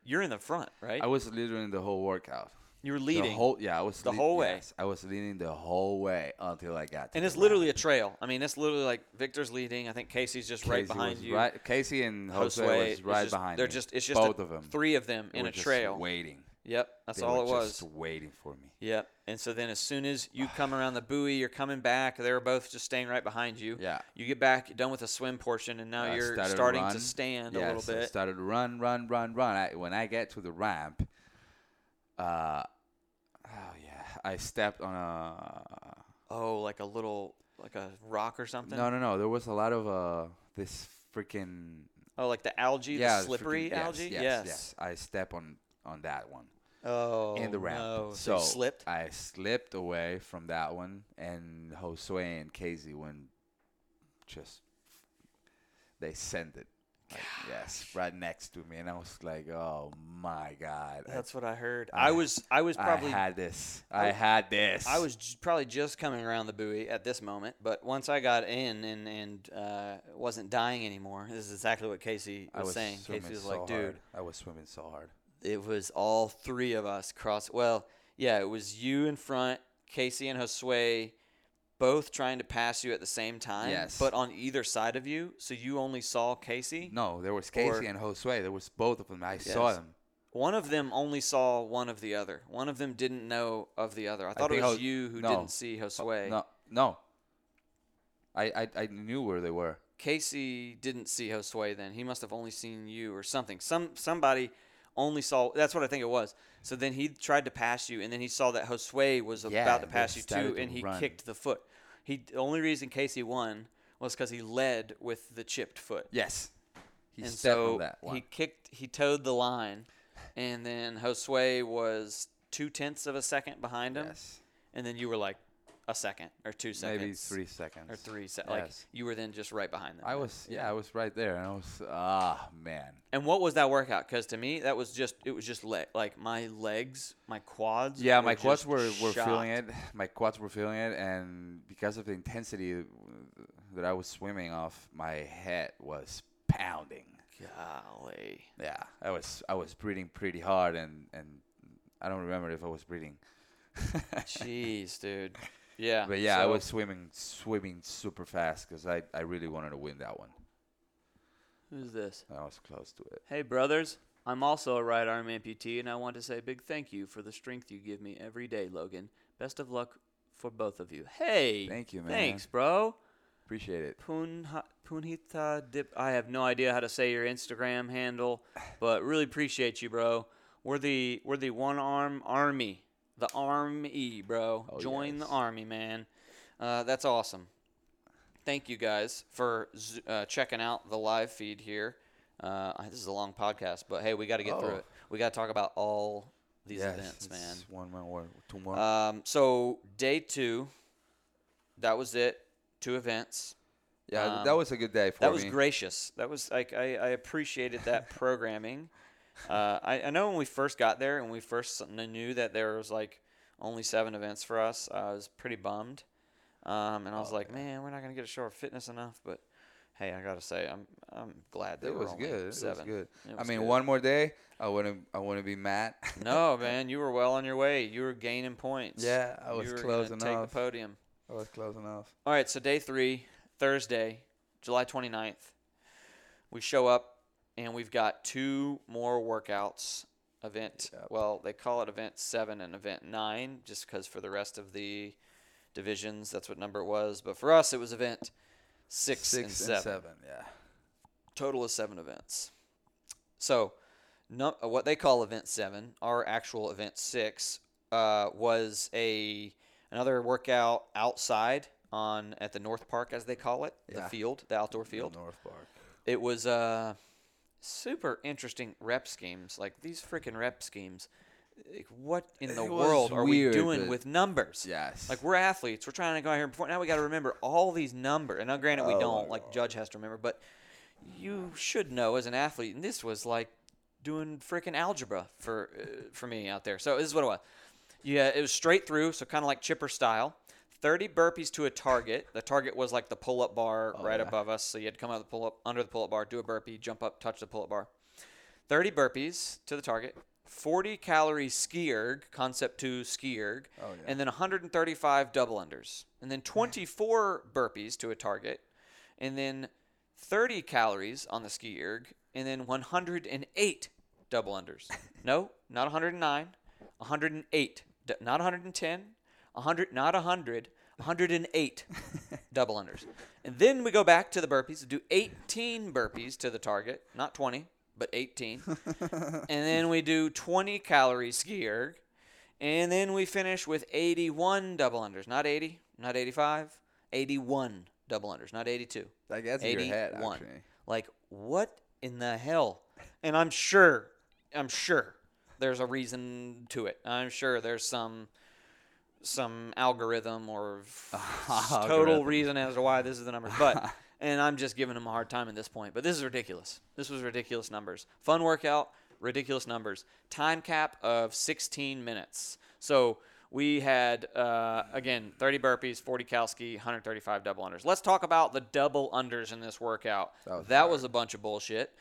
in the front, right? I was leading the whole workout. You were leading. I was the whole way. Yes, I was leading the whole way until I got to And it's literally a trail. I mean, it's literally like Victor's leading. I think Casey's just right behind you. Casey and Josue was right behind me. It's just both of them. 3 of them in a trail. Just waiting. Yep, that's all it was. Just waiting for me. Yep. And so then as soon as you come around the buoy, you're coming back. They were both just staying right behind you. Yeah. You get back, you're done with the swim portion, and now you're starting to stand a little bit. I started to run. When I get to the ramp, I stepped on like a rock or something. No. There was a lot of this freaking Oh, like the algae, the slippery algae? Yes. I step on that one. Oh, in the ramp. No. So you slipped? I slipped away from that one, and Josue and Casey went just – they sent it. Like, yes, right next to me, and I was like, "Oh my God!" That's what I heard. I was probably I had this. I was probably just coming around the buoy at this moment, but once I got in and wasn't dying anymore, this is exactly what Casey was saying. Casey was like, "Dude, I was swimming so hard." It was all three of us it was you in front, Casey and Josue, both trying to pass you at the same time, but on either side of you, so you only saw Casey? No, there was Casey and Josue. There was both of them. I saw them. One of them only saw one of the other. One of them didn't know of the other. I thought it was you who didn't see Josue. No. I knew where they were. Casey didn't see Josue then. He must have only seen you or something. Somebody only saw – that's what I think it was. So then he tried to pass you, and then he saw that Josue was about to pass you too, and he kicked the foot. The only reason Casey won was because he led with the chipped foot. Yes. He stepped on that one. He towed the line, and then Josue was 0.2 of a second behind him. Yes. And then you were like a second or 2 seconds. Maybe 3 seconds. Or 3 seconds. Yes. Like you were then just right behind them. I was right there, and I was, man. And what was that workout? Because to me, that was just, it was just like my legs, my quads. Yeah, my quads were feeling it. My quads were feeling it, and because of the intensity that I was swimming off, my head was pounding. Golly. Yeah, I was breathing pretty hard, and I don't remember if I was breathing. Jeez, dude. Yeah. But yeah, so I was swimming super fast because I really wanted to win that one. Who's this? I was close to it. Hey, brothers. I'm also a right arm amputee, and I want to say a big thank you for the strength you give me every day, Logan. Best of luck for both of you. Hey. Thank you, man. Thanks, bro. Appreciate it. Punita Dip. I have no idea how to say your Instagram handle, but really appreciate you, bro. We're the one arm army. The Army, bro. Oh, join the Army, man. That's awesome. Thank you guys for checking out the live feed here. This is a long podcast, but hey, we got to get through it. We got to talk about all these events, man. One more, 2 more. So day 2, that was it. 2 events. Yeah, that was a good day for me. That was gracious. That was like I appreciated that programming. I know when we first got there and we first knew that there was like only 7 events for us, I was pretty bummed. And I was like, man, we're not going to get a show of fitness enough. But, hey, I got to say, I'm glad that it was good. 7. It was good. I mean, good. 1 more day, I wouldn't be mad. No, man, you were well on your way. You were gaining points. Yeah, I was close enough. You were going to take the podium. I was close enough. All right, so day 3, Thursday, July 29th, we show up. And we've got 2 more workouts, event. Yep. Well, they call it event 7 and event 9 just because for the rest of the divisions, that's what number it was. But for us, it was event 6 and 7. 7, yeah. Total of 7 events. So what they call event 7, our actual event 6, was another workout outside at the North Park, as they call it, the field, the outdoor field. The North Park. It was super interesting rep schemes. Like these freaking rep schemes. Like, what in the world are we doing with numbers? Yes. Like we're athletes. We're trying to go out here and perform. Now we got to remember all these numbers. And now, granted, we don't. Like Judge has to remember, but you should know as an athlete. And this was like doing freaking algebra for me out there. So this is what it was. Yeah, it was straight through. So kind of like chipper style. 30 burpees to a target. The target was like the pull-up bar above us. So you had to come out of the pull-up, under the pull-up bar, do a burpee, jump up, touch the pull-up bar. 30 burpees to the target. 40 calorie skierg, concept 2 skierg, and then 135 double unders. And then 24 burpees to a target. And then 30 calories on the skierg. And then 108 double unders. No, not 109. 108. Not 110. 100, not 100, 108 double unders. And then we go back to the burpees and do 18 burpees to the target. Not 20, but 18. And then we do 20 calorie skierg. And then we finish with 81 double unders. Not 80, not 85, 81 double unders. Not 82. Like that's 81. In your head, actually. Like, what in the hell? And I'm sure there's a reason to it. I'm sure there's some algorithm or total reason as to why this is the number. But and I'm just giving them a hard time at this point. But this is ridiculous. This was ridiculous numbers. Fun workout, ridiculous numbers. Time cap of 16 minutes. So we had, again, 30 burpees, 40 Kalski, 135 double unders. Let's talk about the double unders in this workout. That was a bunch of bullshit.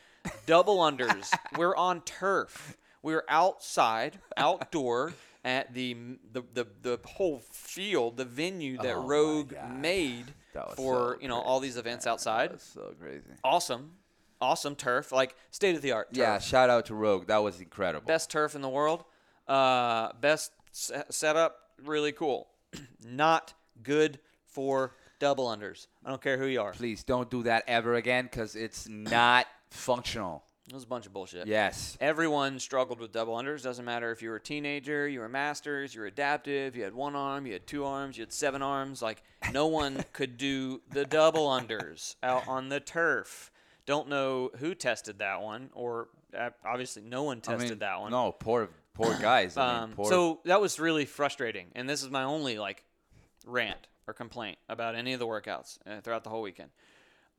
Double unders. We're on turf. We're outside, outdoor, at the whole field, the venue that Rogue made for all these events outside. That was so crazy. Awesome turf, like state-of-the-art turf. Yeah, shout out to Rogue. That was incredible. Best turf in the world. Best setup, really cool. Not good for double unders. I don't care who you are. Please don't do that ever again because it's not functional. It was a bunch of bullshit. Yes. Everyone struggled with double unders. Doesn't matter if you were a teenager, you were masters, you were adaptive, you had one arm, you had two arms, you had seven arms. Like, no one could do the double unders out on the turf. Don't know who tested that one, or obviously no one tested that one. No, poor guys. So that was really frustrating. And this is my only, rant or complaint about any of the workouts throughout the whole weekend.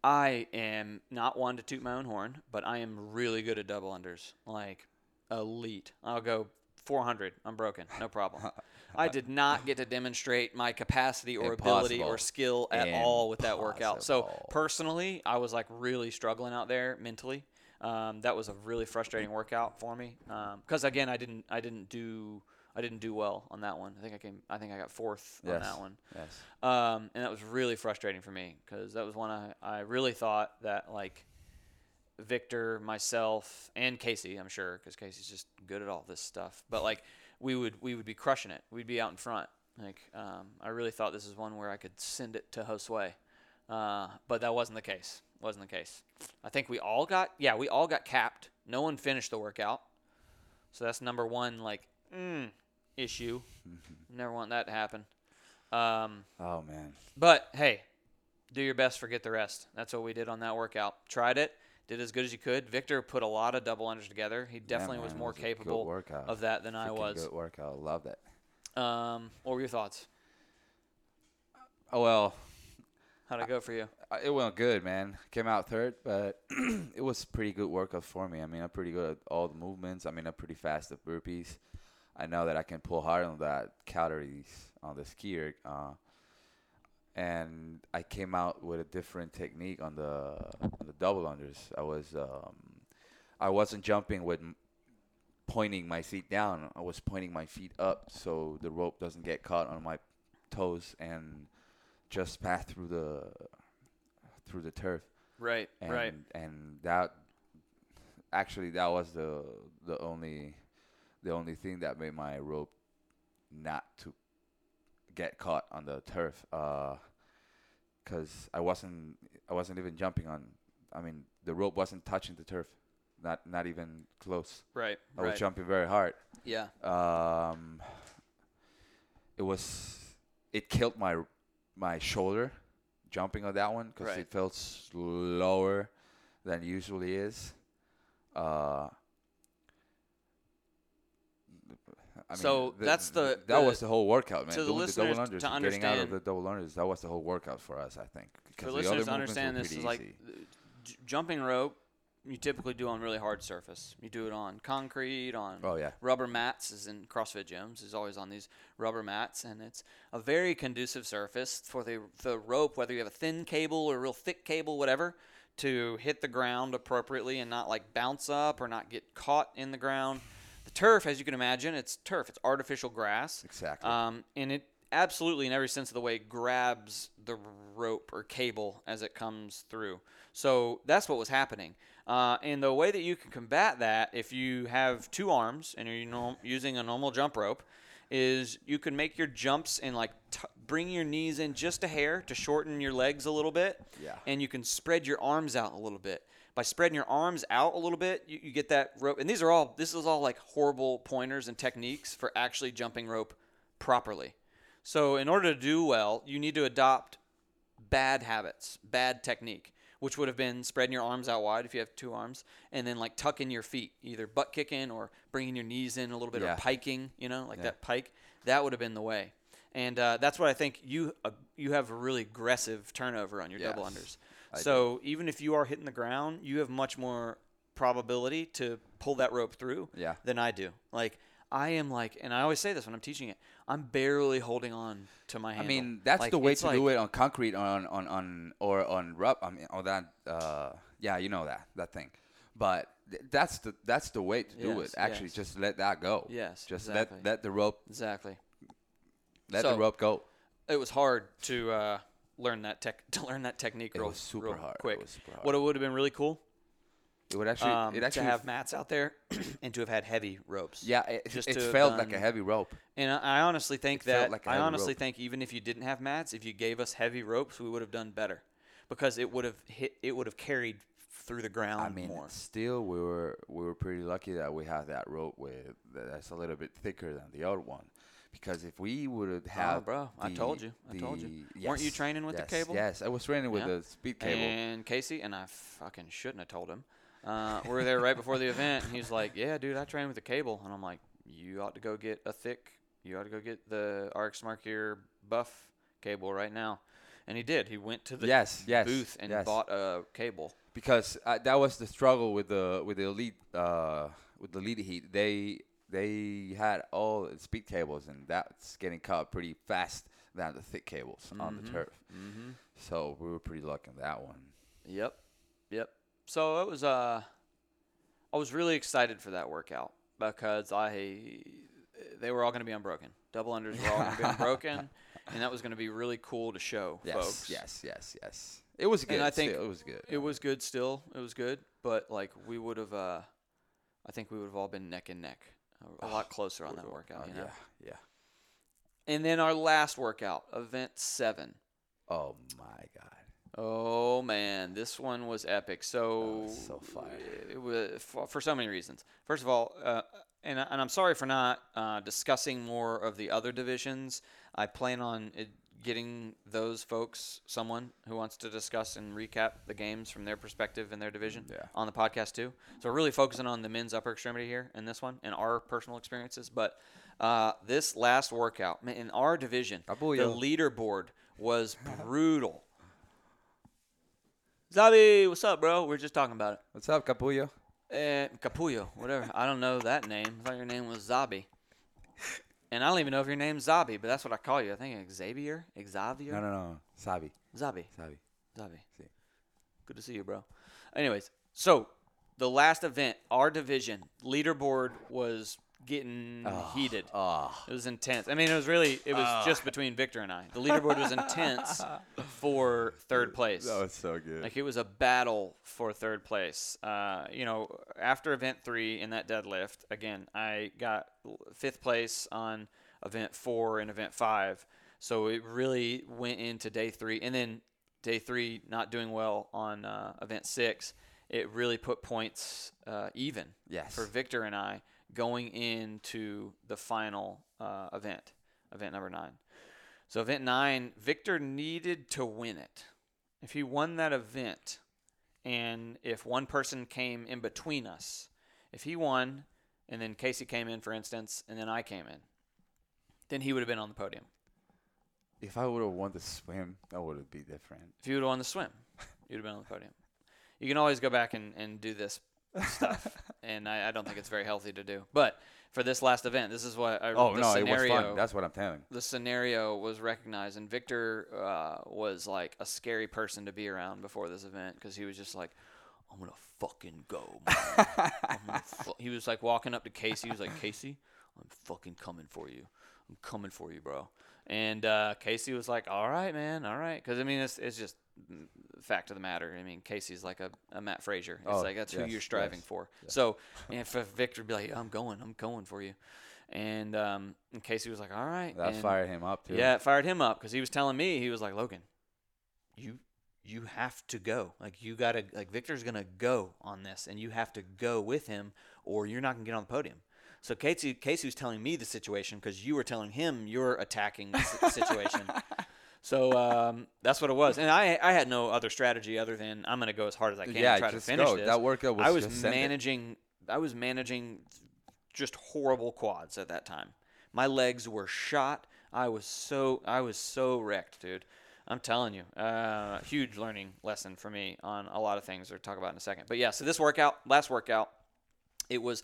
I am not one to toot my own horn, but I am really good at double unders, like elite. I'll go 400 unbroken, no problem. I did not get to demonstrate my capacity or ability or skill at all with that workout. So personally, I was really struggling out there mentally. That was a really frustrating workout for me because again, I didn't do well on that one. I think I got fourth on that one. Yes. And that was really frustrating for me because that was one I really thought that Victor, myself, and Casey, I'm sure, because Casey's just good at all this stuff. But we would be crushing it. We'd be out in front. I really thought this is one where I could send it to Josue, but that wasn't the case. I think we all got capped. No one finished the workout, so that's number one. Issue. Never want that to happen. Oh, man. But, hey, do your best, forget the rest. That's what we did on that workout. Tried it, did as good as you could. Victor put a lot of double unders together. He definitely was more capable of that than I was. Good workout. Loved it. What were your thoughts? How'd it go for you? It went good, man. Came out third, but it was pretty good workout for me. I'm pretty good at all the movements. I'm pretty fast at burpees. I know that I can pull hard on that calories on the skier. And I came out with a different technique on the double unders. I wasn't jumping with pointing my feet down. I was pointing my feet up so the rope doesn't get caught on my toes and just pass through the turf. Right, right. And that was the only thing that made my rope not to get caught on the turf, because I wasn't even jumping on. The rope wasn't touching the turf, not even close. Right. I was jumping very hard. Yeah. It killed my shoulder jumping on that one because it felt slower than it usually is. That was the whole workout, man. Getting out of the double unders, that was the whole workout for us, I think. For listeners to understand, this is jumping rope. You typically do on really hard surface. You do it on concrete, on rubber mats, as in CrossFit gyms. Is always on these rubber mats, and it's a very conducive surface for the rope, whether you have a thin cable or a real thick cable, whatever, to hit the ground appropriately and not bounce up or not get caught in the ground. The turf, as you can imagine, it's turf. It's artificial grass. Exactly. And it absolutely, in every sense of the way, grabs the rope or cable as it comes through. So that's what was happening. And the way that you can combat that, if you have two arms and you're using a normal jump rope, is you can make your jumps and bring your knees in just a hair to shorten your legs a little bit. Yeah. And you can spread your arms out a little bit. By spreading your arms out a little bit, you get that rope. And this is all horrible pointers and techniques for actually jumping rope properly. So in order to do well, you need to adopt bad habits, bad technique. which would have been spreading your arms out wide if you have two arms, and then like tucking your feet, either butt kicking or bringing your knees in a little bit, or piking, you know, like that pike. That would have been the way. And that's what I think you have a really aggressive turnover on your double unders. So even if you are hitting the ground, you have much more probability to pull that rope through than I do. Like I am like, and I always say this when I'm teaching it, I'm barely holding on to my handle. I mean, that's like, the way to like, do it on concrete on or on rub. I mean, on that. You know that thing. But that's the way to do it. Actually, just let that go. Yes, just exactly. let the rope. Exactly. Let the rope go. It was hard to learn that technique. It was super hard. Quick. It was super hard. What it would have been really cool. It would actually, to have mats out there and to have had heavy ropes. Yeah, it felt like a heavy rope. And I honestly think think even if you didn't have mats, if you gave us heavy ropes, we would have done better because it would have carried through the ground more. I mean, still we were pretty lucky that we had that rope that's a little bit thicker than the other one. Because if we would have had I told you. Yes. Weren't you training with the cable? Yes, I was training with the speed cable. And Casey, and I fucking shouldn't have told him, we were there right before the event, and he's like, yeah, dude, I trained with the cable. And I'm like, you ought to go get the RX Markier buff cable right now. And he did. He went to the booth and bought a cable. Because that was the struggle with the Elite Heat. They had all speed cables, and that's getting caught pretty fast than the thick cables on the turf. Mm-hmm. So we were pretty lucky on that one. Yep. So it was I was really excited for that workout because they were all going to be unbroken. Double unders were all going to be unbroken, and that was going to be really cool to show folks. Yes. It was good. And I think it was good. It was good still. It was good, but like I think we would have all been neck and neck. A lot closer on that workout, you know? Yeah. And then our last workout, Event 7. Oh, my God. Oh, man. This one was epic. So fire. It was for so many reasons. First of all, and I'm sorry for not discussing more of the other divisions. I plan on getting those folks, someone who wants to discuss and recap the games from their perspective in their division on the podcast too. So we're really focusing on the men's upper extremity here in this one and our personal experiences. But this last workout in our division, the leaderboard was brutal. Xavi, what's up, bro? We're just talking about it. What's up, Capullo? Capullo, whatever. I don't know that name. I thought your name was Xavi. And I don't even know if your name's Xavi, but that's what I call you. I think Xavier? No. Xavi. Sí. Good to see you, bro. Anyways, so the last event, our division, leaderboard was getting heated. It was intense. I mean, it was just between Victor and I. The leaderboard was intense for third place. That was so good. Like, it was a battle for third place. After event 3 in that deadlift, again, I got 5th place on event 4 and event 5. So it really went into day 3. And then day 3 not doing well on event 6. It really put points even for Victor and I going into the final event number 9. So event 9, Victor needed to win it. If he won that event, and if one person came in between us, if he won, and then Casey came in, for instance, and then I came in, then he would have been on the podium. If I would have won the swim, that would have been different. If you would have won the swim, you'd have been on the podium. You can always go back and do this stuff, and I don't think it's very healthy to do. But for this last event, this is what scenario, it was fun. That's what I'm telling. The scenario was recognized, and Victor was like a scary person to be around before this event because he was just like, "I'm gonna fucking go." Man. He was like walking up to Casey. He was like, "Casey, I'm fucking coming for you. I'm coming for you, bro." And Casey was like, "All right, man. All right," because I mean, it's just. Fact of the matter, I mean, Casey's like a Matt Frazier. It's that's who you're striving for. Yeah. So if Victor would be like, I'm going for you. And Casey was like, all right. That fired him up too. Yeah, it fired him up because he was telling me, he was like, Logan, you have to go. Like you gotta Victor's gonna go on this and you have to go with him or you're not gonna get on the podium. So Casey was telling me the situation because you were telling him you're attacking the situation. So that's what it was. And I had no other strategy other than I'm going to go as hard as I can and try to finish this. That workout was I was managing just horrible quads at that time. My legs were shot. I was so wrecked, dude. I'm telling you, huge learning lesson for me on a lot of things we'll talk about in a second. But yeah, so this workout, last workout, it was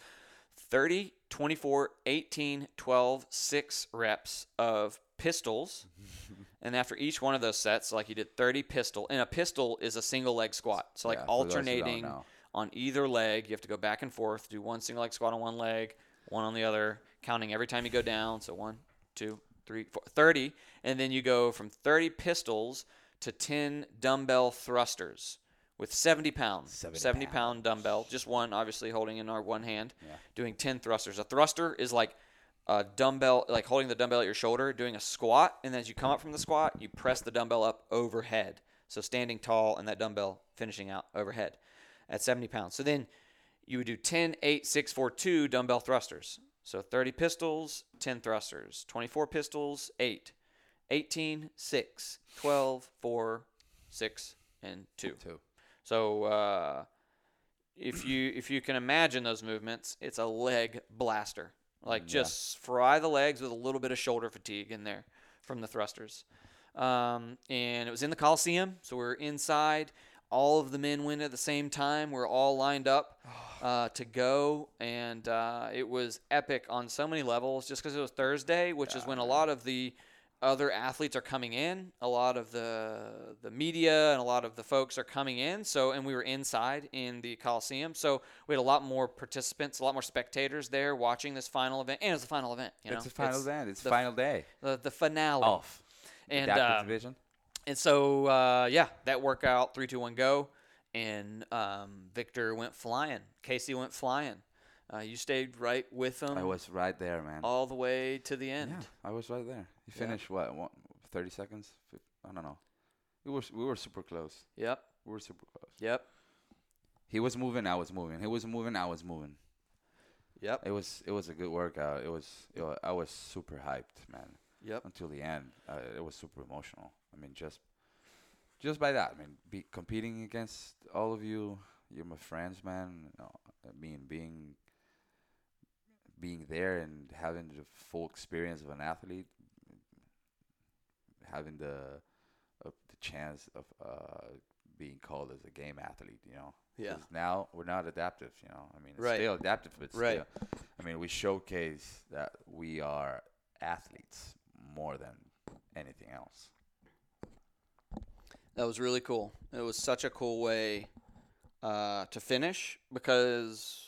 30, 24, 18, 12, 6 reps of pistols. And after each one of those sets, like you did 30 pistol. And a pistol is a single leg squat. So like alternating on either leg, you have to go back and forth, do one single leg squat on one leg, one on the other, counting every time you go down. So 1, 2, 3, 4, 30, and then you go from 30 pistols to 10 dumbbell thrusters with 70 pound dumbbell, just one obviously holding in our one hand, doing 10 thrusters. A thruster is like a dumbbell, like holding the dumbbell at your shoulder, doing a squat, and as you come up from the squat, you press the dumbbell up overhead. So standing tall and that dumbbell finishing out overhead at 70 pounds. So then you would do 10, 8, 6, 4, 2 dumbbell thrusters. So 30 pistols, 10 thrusters, 24 pistols, 8, 18, 6, 12, 4, 6, and 2. So if you can imagine those movements, it's a leg blaster. Like just fry the legs with a little bit of shoulder fatigue in there from the thrusters. And it was in the Coliseum, so we were inside. All of the men went at the same time. We're all lined up to go, and it was epic on so many levels just because it was Thursday, which is when a lot of the other athletes are coming in, a lot of the media and a lot of the folks are coming in. So, and we were inside in the Coliseum, so we had a lot more participants, a lot more spectators there watching this final event. And it's the final event. It's the final day. The finale. Off. And division. And so, that workout, 3, 2, 1, go. And Victor went flying. Casey went flying. You stayed right with him. I was right there, man. All the way to the end. Yeah, I was right there. You finished, what, 30 seconds? I don't know. We were super close. Yep. We were super close. Yep. He was moving, I was moving. He was moving, I was moving. Yep. It was a good workout. It was I was super hyped, man. Yep. Until the end, it was super emotional. I mean, just by that, I mean, competing against all of you, you're my friends, man. No, I mean, being there and having the full experience of an athlete, having the chance of being called as a game athlete, you know. Yeah. 'Cause now we're not adaptive, you know. I mean, it's still adaptive, but still, I mean, we showcase that we are athletes more than anything else. That was really cool. It was such a cool way to finish because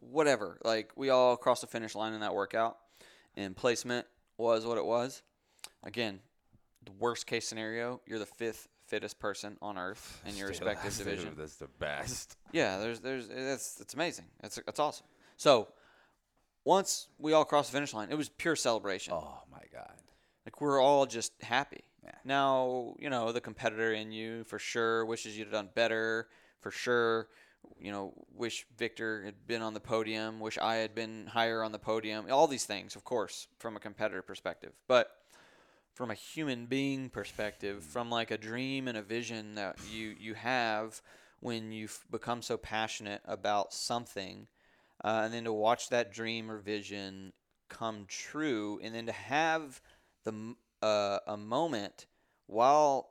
whatever. Like, we all crossed the finish line in that workout, and placement was what it was. Again, the worst-case scenario, you're the 5th fittest person on earth in your respective division. That's the best. Yeah, it's amazing. It's awesome. So once we all crossed the finish line, it was pure celebration. Oh, my God. Like, we're all just happy. Yeah. Now, you know, the competitor in you for sure wishes you'd have done better, for sure. You know, wish Victor had been on the podium, wish I had been higher on the podium. All these things, of course, from a competitor perspective. But from a human being perspective, from like a dream and a vision that you have when you've become so passionate about something, and then to watch that dream or vision come true, and then to have a moment while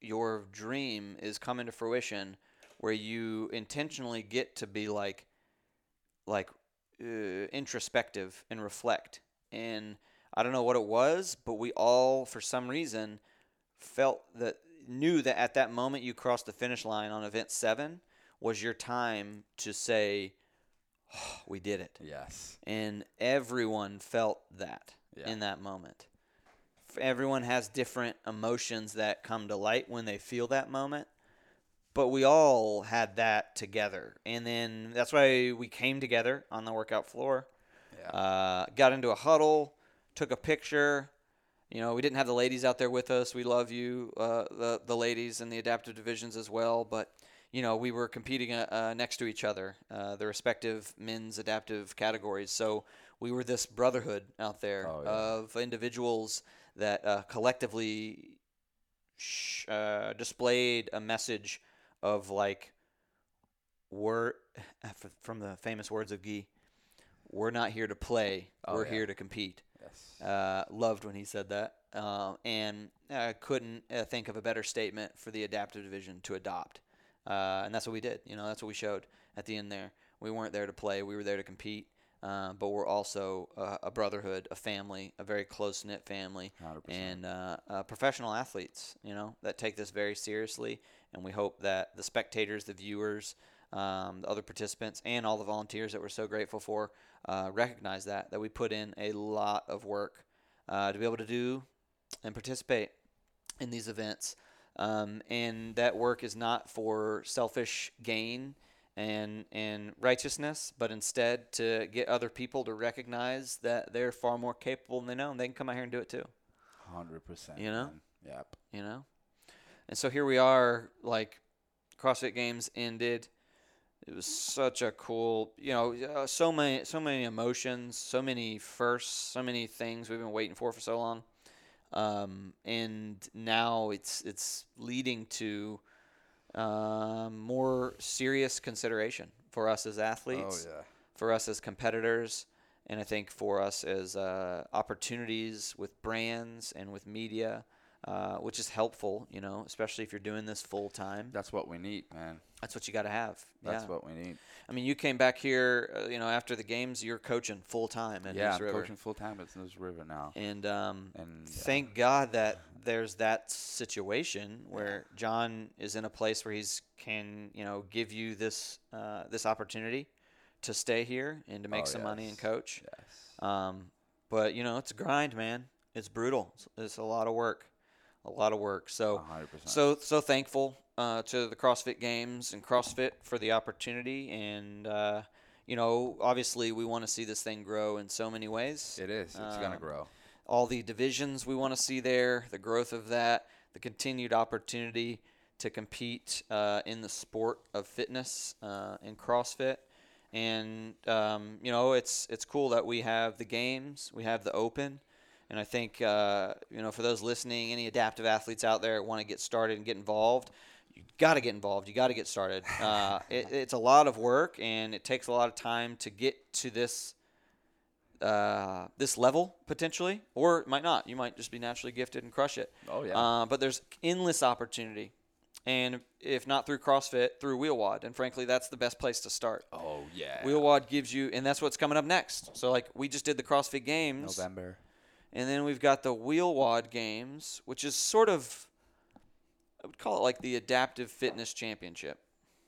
your dream is coming to fruition where you intentionally get to be like introspective and reflect. And I don't know what it was, but we all, for some reason, knew that at that moment you crossed the finish line on event 7 was your time to say, oh, we did it. Yes. And everyone felt that in that moment. Everyone has different emotions that come to light when they feel that moment, but we all had that together. And then that's why we came together on the workout floor, got into a huddle, took a picture. You know, we didn't have the ladies out there with us. We love you, the ladies in the adaptive divisions as well. But, you know, we were competing next to each other, the respective men's adaptive categories. So we were this brotherhood out there of individuals that collectively displayed a message of like, we're, from the famous words of Guy, we're not here to play, we're here to compete. Yes. Loved when he said that. And I couldn't think of a better statement for the adaptive division to adopt. And that's what we did. You know, that's what we showed at the end there. We weren't there to play. We were there to compete. But we're also a brotherhood, a family, a very close-knit family, 100%. And professional athletes, you know, that take this very seriously. And we hope that the spectators, the viewers, the other participants, and all the volunteers that we're so grateful for recognize that we put in a lot of work to be able to do and participate in these events. And that work is not for selfish gain and righteousness, but instead to get other people to recognize that they're far more capable than they know, and they can come out here and do it too. 100%. You know? Man. Yep. You know? And so here we are, like, CrossFit Games ended. It was such a cool, you know, so many emotions, so many firsts, so many things we've been waiting for so long. And now it's leading to more serious consideration for us as athletes, for us as competitors, and I think for us as opportunities with brands and with media, which is helpful, you know, especially if you're doing this full time. That's what we need, man. That's what you got to have. That's what we need. I mean, you came back here, you know, after the games, you're coaching full time at News River. Yeah, I'm coaching full time at News River now. And thank God that there's that situation where John is in a place where he's give you this this opportunity to stay here and to make some money and coach. Yes. But you know, it's a grind, man. It's brutal. It's a lot of work. So 100%. so thankful to the CrossFit Games and CrossFit for the opportunity. And, you know, obviously we want to see this thing grow in so many ways. It is. It's going to grow. All the divisions we want to see there, the growth of that, the continued opportunity to compete in the sport of fitness in CrossFit. And, you know, it's cool that we have the games, we have the open. And I think, you know, for those listening, any adaptive athletes out there want to get started and get involved, you got to get involved. You got to get started. It's a lot of work, and it takes a lot of time to get to this this level potentially, or it might not. You might just be naturally gifted and crush it. Oh yeah. But there's endless opportunity, and if not through CrossFit, through WheelWOD, and frankly, that's the best place to start. Oh yeah. WheelWOD gives you, and that's what's coming up next. So like we just did the CrossFit Games, November. And then we've got the WheelWOD Games, which is sort of, I would call it like the Adaptive Fitness Championship.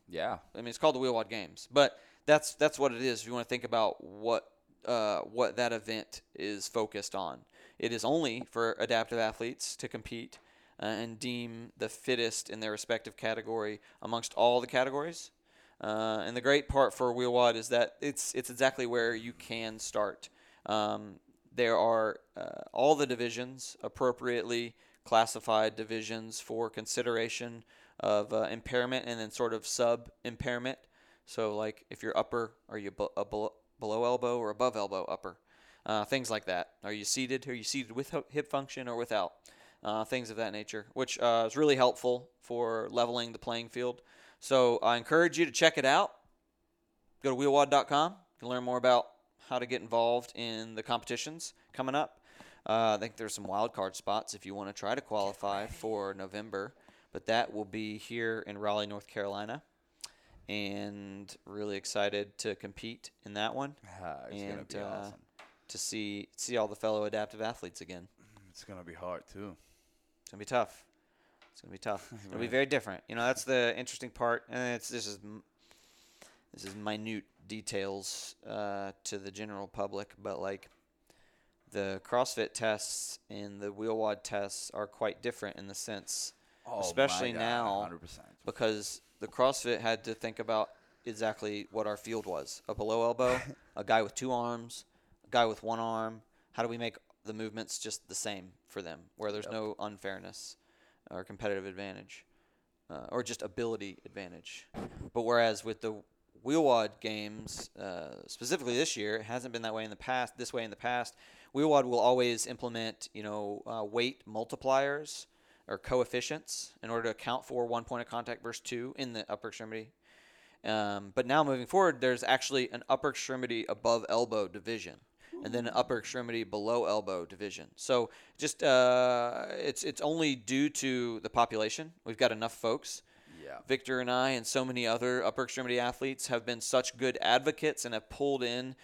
Yeah. I mean, it's called the WheelWOD Games. But that's what it is if you want to think about what that event is focused on. It is only for adaptive athletes to compete and deem the fittest in their respective category amongst all the categories. And the great part for WheelWOD is that it's exactly where you can start. There are all the divisions, appropriately classified divisions for consideration of impairment and then sort of sub-impairment. So like if you're upper, are you below elbow or above elbow upper? Things like that. Are you seated? Are you seated with hip function or without? Things of that nature, which is really helpful for leveling the playing field. So I encourage you to check it out. Go to wheelwad.com. You can learn more about how to get involved in the competitions coming up. I think there's some wild card spots if you want to try to qualify for November, but that will be here in Raleigh, North Carolina, and really excited to compete in that one. It's going to be awesome to see all the fellow adaptive athletes again. It's going to be hard too. It's going to be tough. It'll be very different. You know, that's the interesting part, and this is minute details to the general public, but like the CrossFit tests and the WheelWOD tests are quite different in the sense, especially now, 100%. Because the CrossFit had to think about exactly what our field was: a below elbow, a guy with two arms, a guy with one arm. How do we make the movements just the same for them, where there's no unfairness or competitive advantage, or just ability advantage? But whereas with the WheelWOD Games, specifically this year, it hasn't been that way in the past. WheelWOD will always implement, weight multipliers or coefficients in order to account for 1 point of contact versus two in the upper extremity. But now moving forward, there's actually an upper extremity above elbow division, and then an upper extremity below elbow division. So just it's only due to the population. We've got enough folks. Yeah. Victor and I and so many other upper extremity athletes have been such good advocates and have pulled in,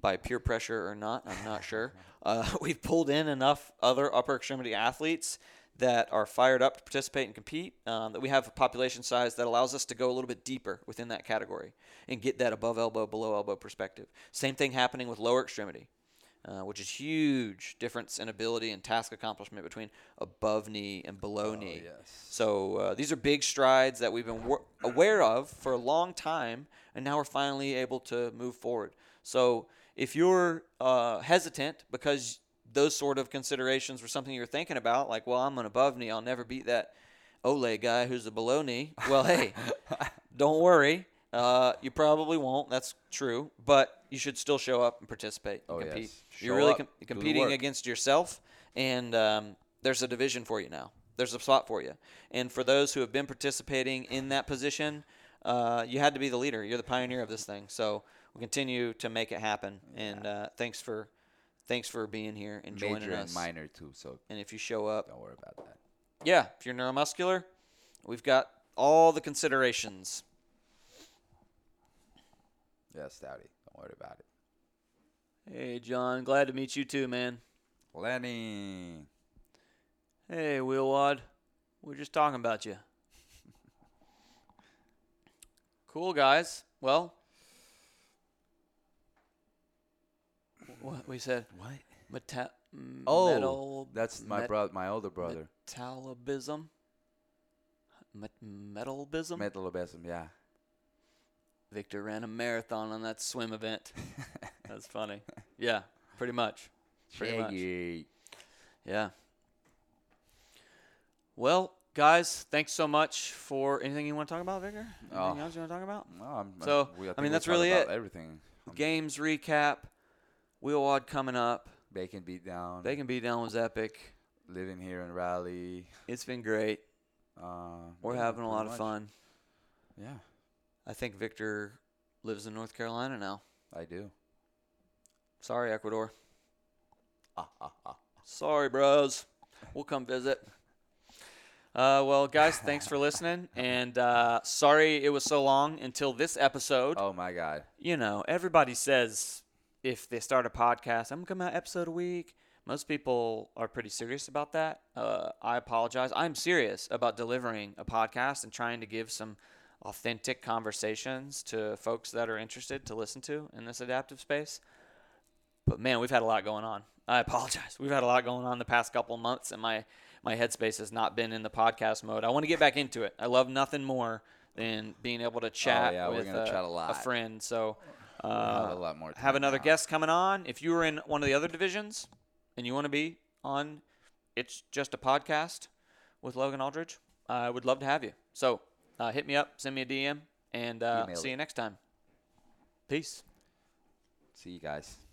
by peer pressure or not, I'm not sure. We've pulled in enough other upper extremity athletes that are fired up to participate and compete, that we have a population size that allows us to go a little bit deeper within that category and get that above elbow, below elbow perspective. Same thing happening with lower extremity, which is huge difference in ability and task accomplishment between above knee and below knee. Yes. So these are big strides that we've been aware of for a long time, and now we're finally able to move forward. So if you're hesitant because those sort of considerations were something you're thinking about, like, well, I'm an above knee, I'll never beat that Ole guy who's a below knee. Well, hey, don't worry. You probably won't. That's true. But you should still show up and participate and compete. Yes. You're really competing against yourself, and there's a division for you now. There's a spot for you. And for those who have been participating in that position, you had to be the leader. You're the pioneer of this thing. So we'll continue to make it happen. Yeah. And thanks for being here and joining us. Major and minor too. So and if you show up, don't worry about that. Yeah, if you're neuromuscular, we've got all the considerations. Yes, Dowdy. Don't worry about it. Hey, John. Glad to meet you too, man. Lenny. Hey, WheelWOD. We're just talking about you. Cool, guys. Well. What we said? What? Metal. That's my older brother. Metallobism. Metallobism. Metallobism. Yeah. Victor ran a marathon on that swim event. That's funny. Yeah, pretty much. Pretty much. Yeah. Well, guys, thanks so much for anything you want to talk about, Victor. Anything else you want to talk about? No. That's really it. Everything. Games recap. WheelWOD coming up. Bacon Beatdown. Bacon Beatdown was epic. Living here in Raleigh. It's been great. We're having a lot of fun. Yeah. I think Victor lives in North Carolina now. I do. Sorry, Ecuador. Sorry, bros. We'll come visit. Well, guys, thanks for listening, and sorry it was so long until this episode. Oh, my God. Everybody says, if they start a podcast, I'm going to come out episode a week. Most people are pretty serious about that. I apologize. I'm serious about delivering a podcast and trying to give some authentic conversations to folks that are interested to listen to in this adaptive space. But, man, we've had a lot going on. I apologize. We've had a lot going on the past couple months, and my headspace has not been in the podcast mode. I want to get back into it. I love nothing more than being able to chat with a friend. So have a lot more. Have another guest coming on. If you were in one of the other divisions and you want to be on It's Just a Podcast with Logan Aldridge, I would love to have you. So hit me up, send me a DM, and see you next time. Peace. See you guys.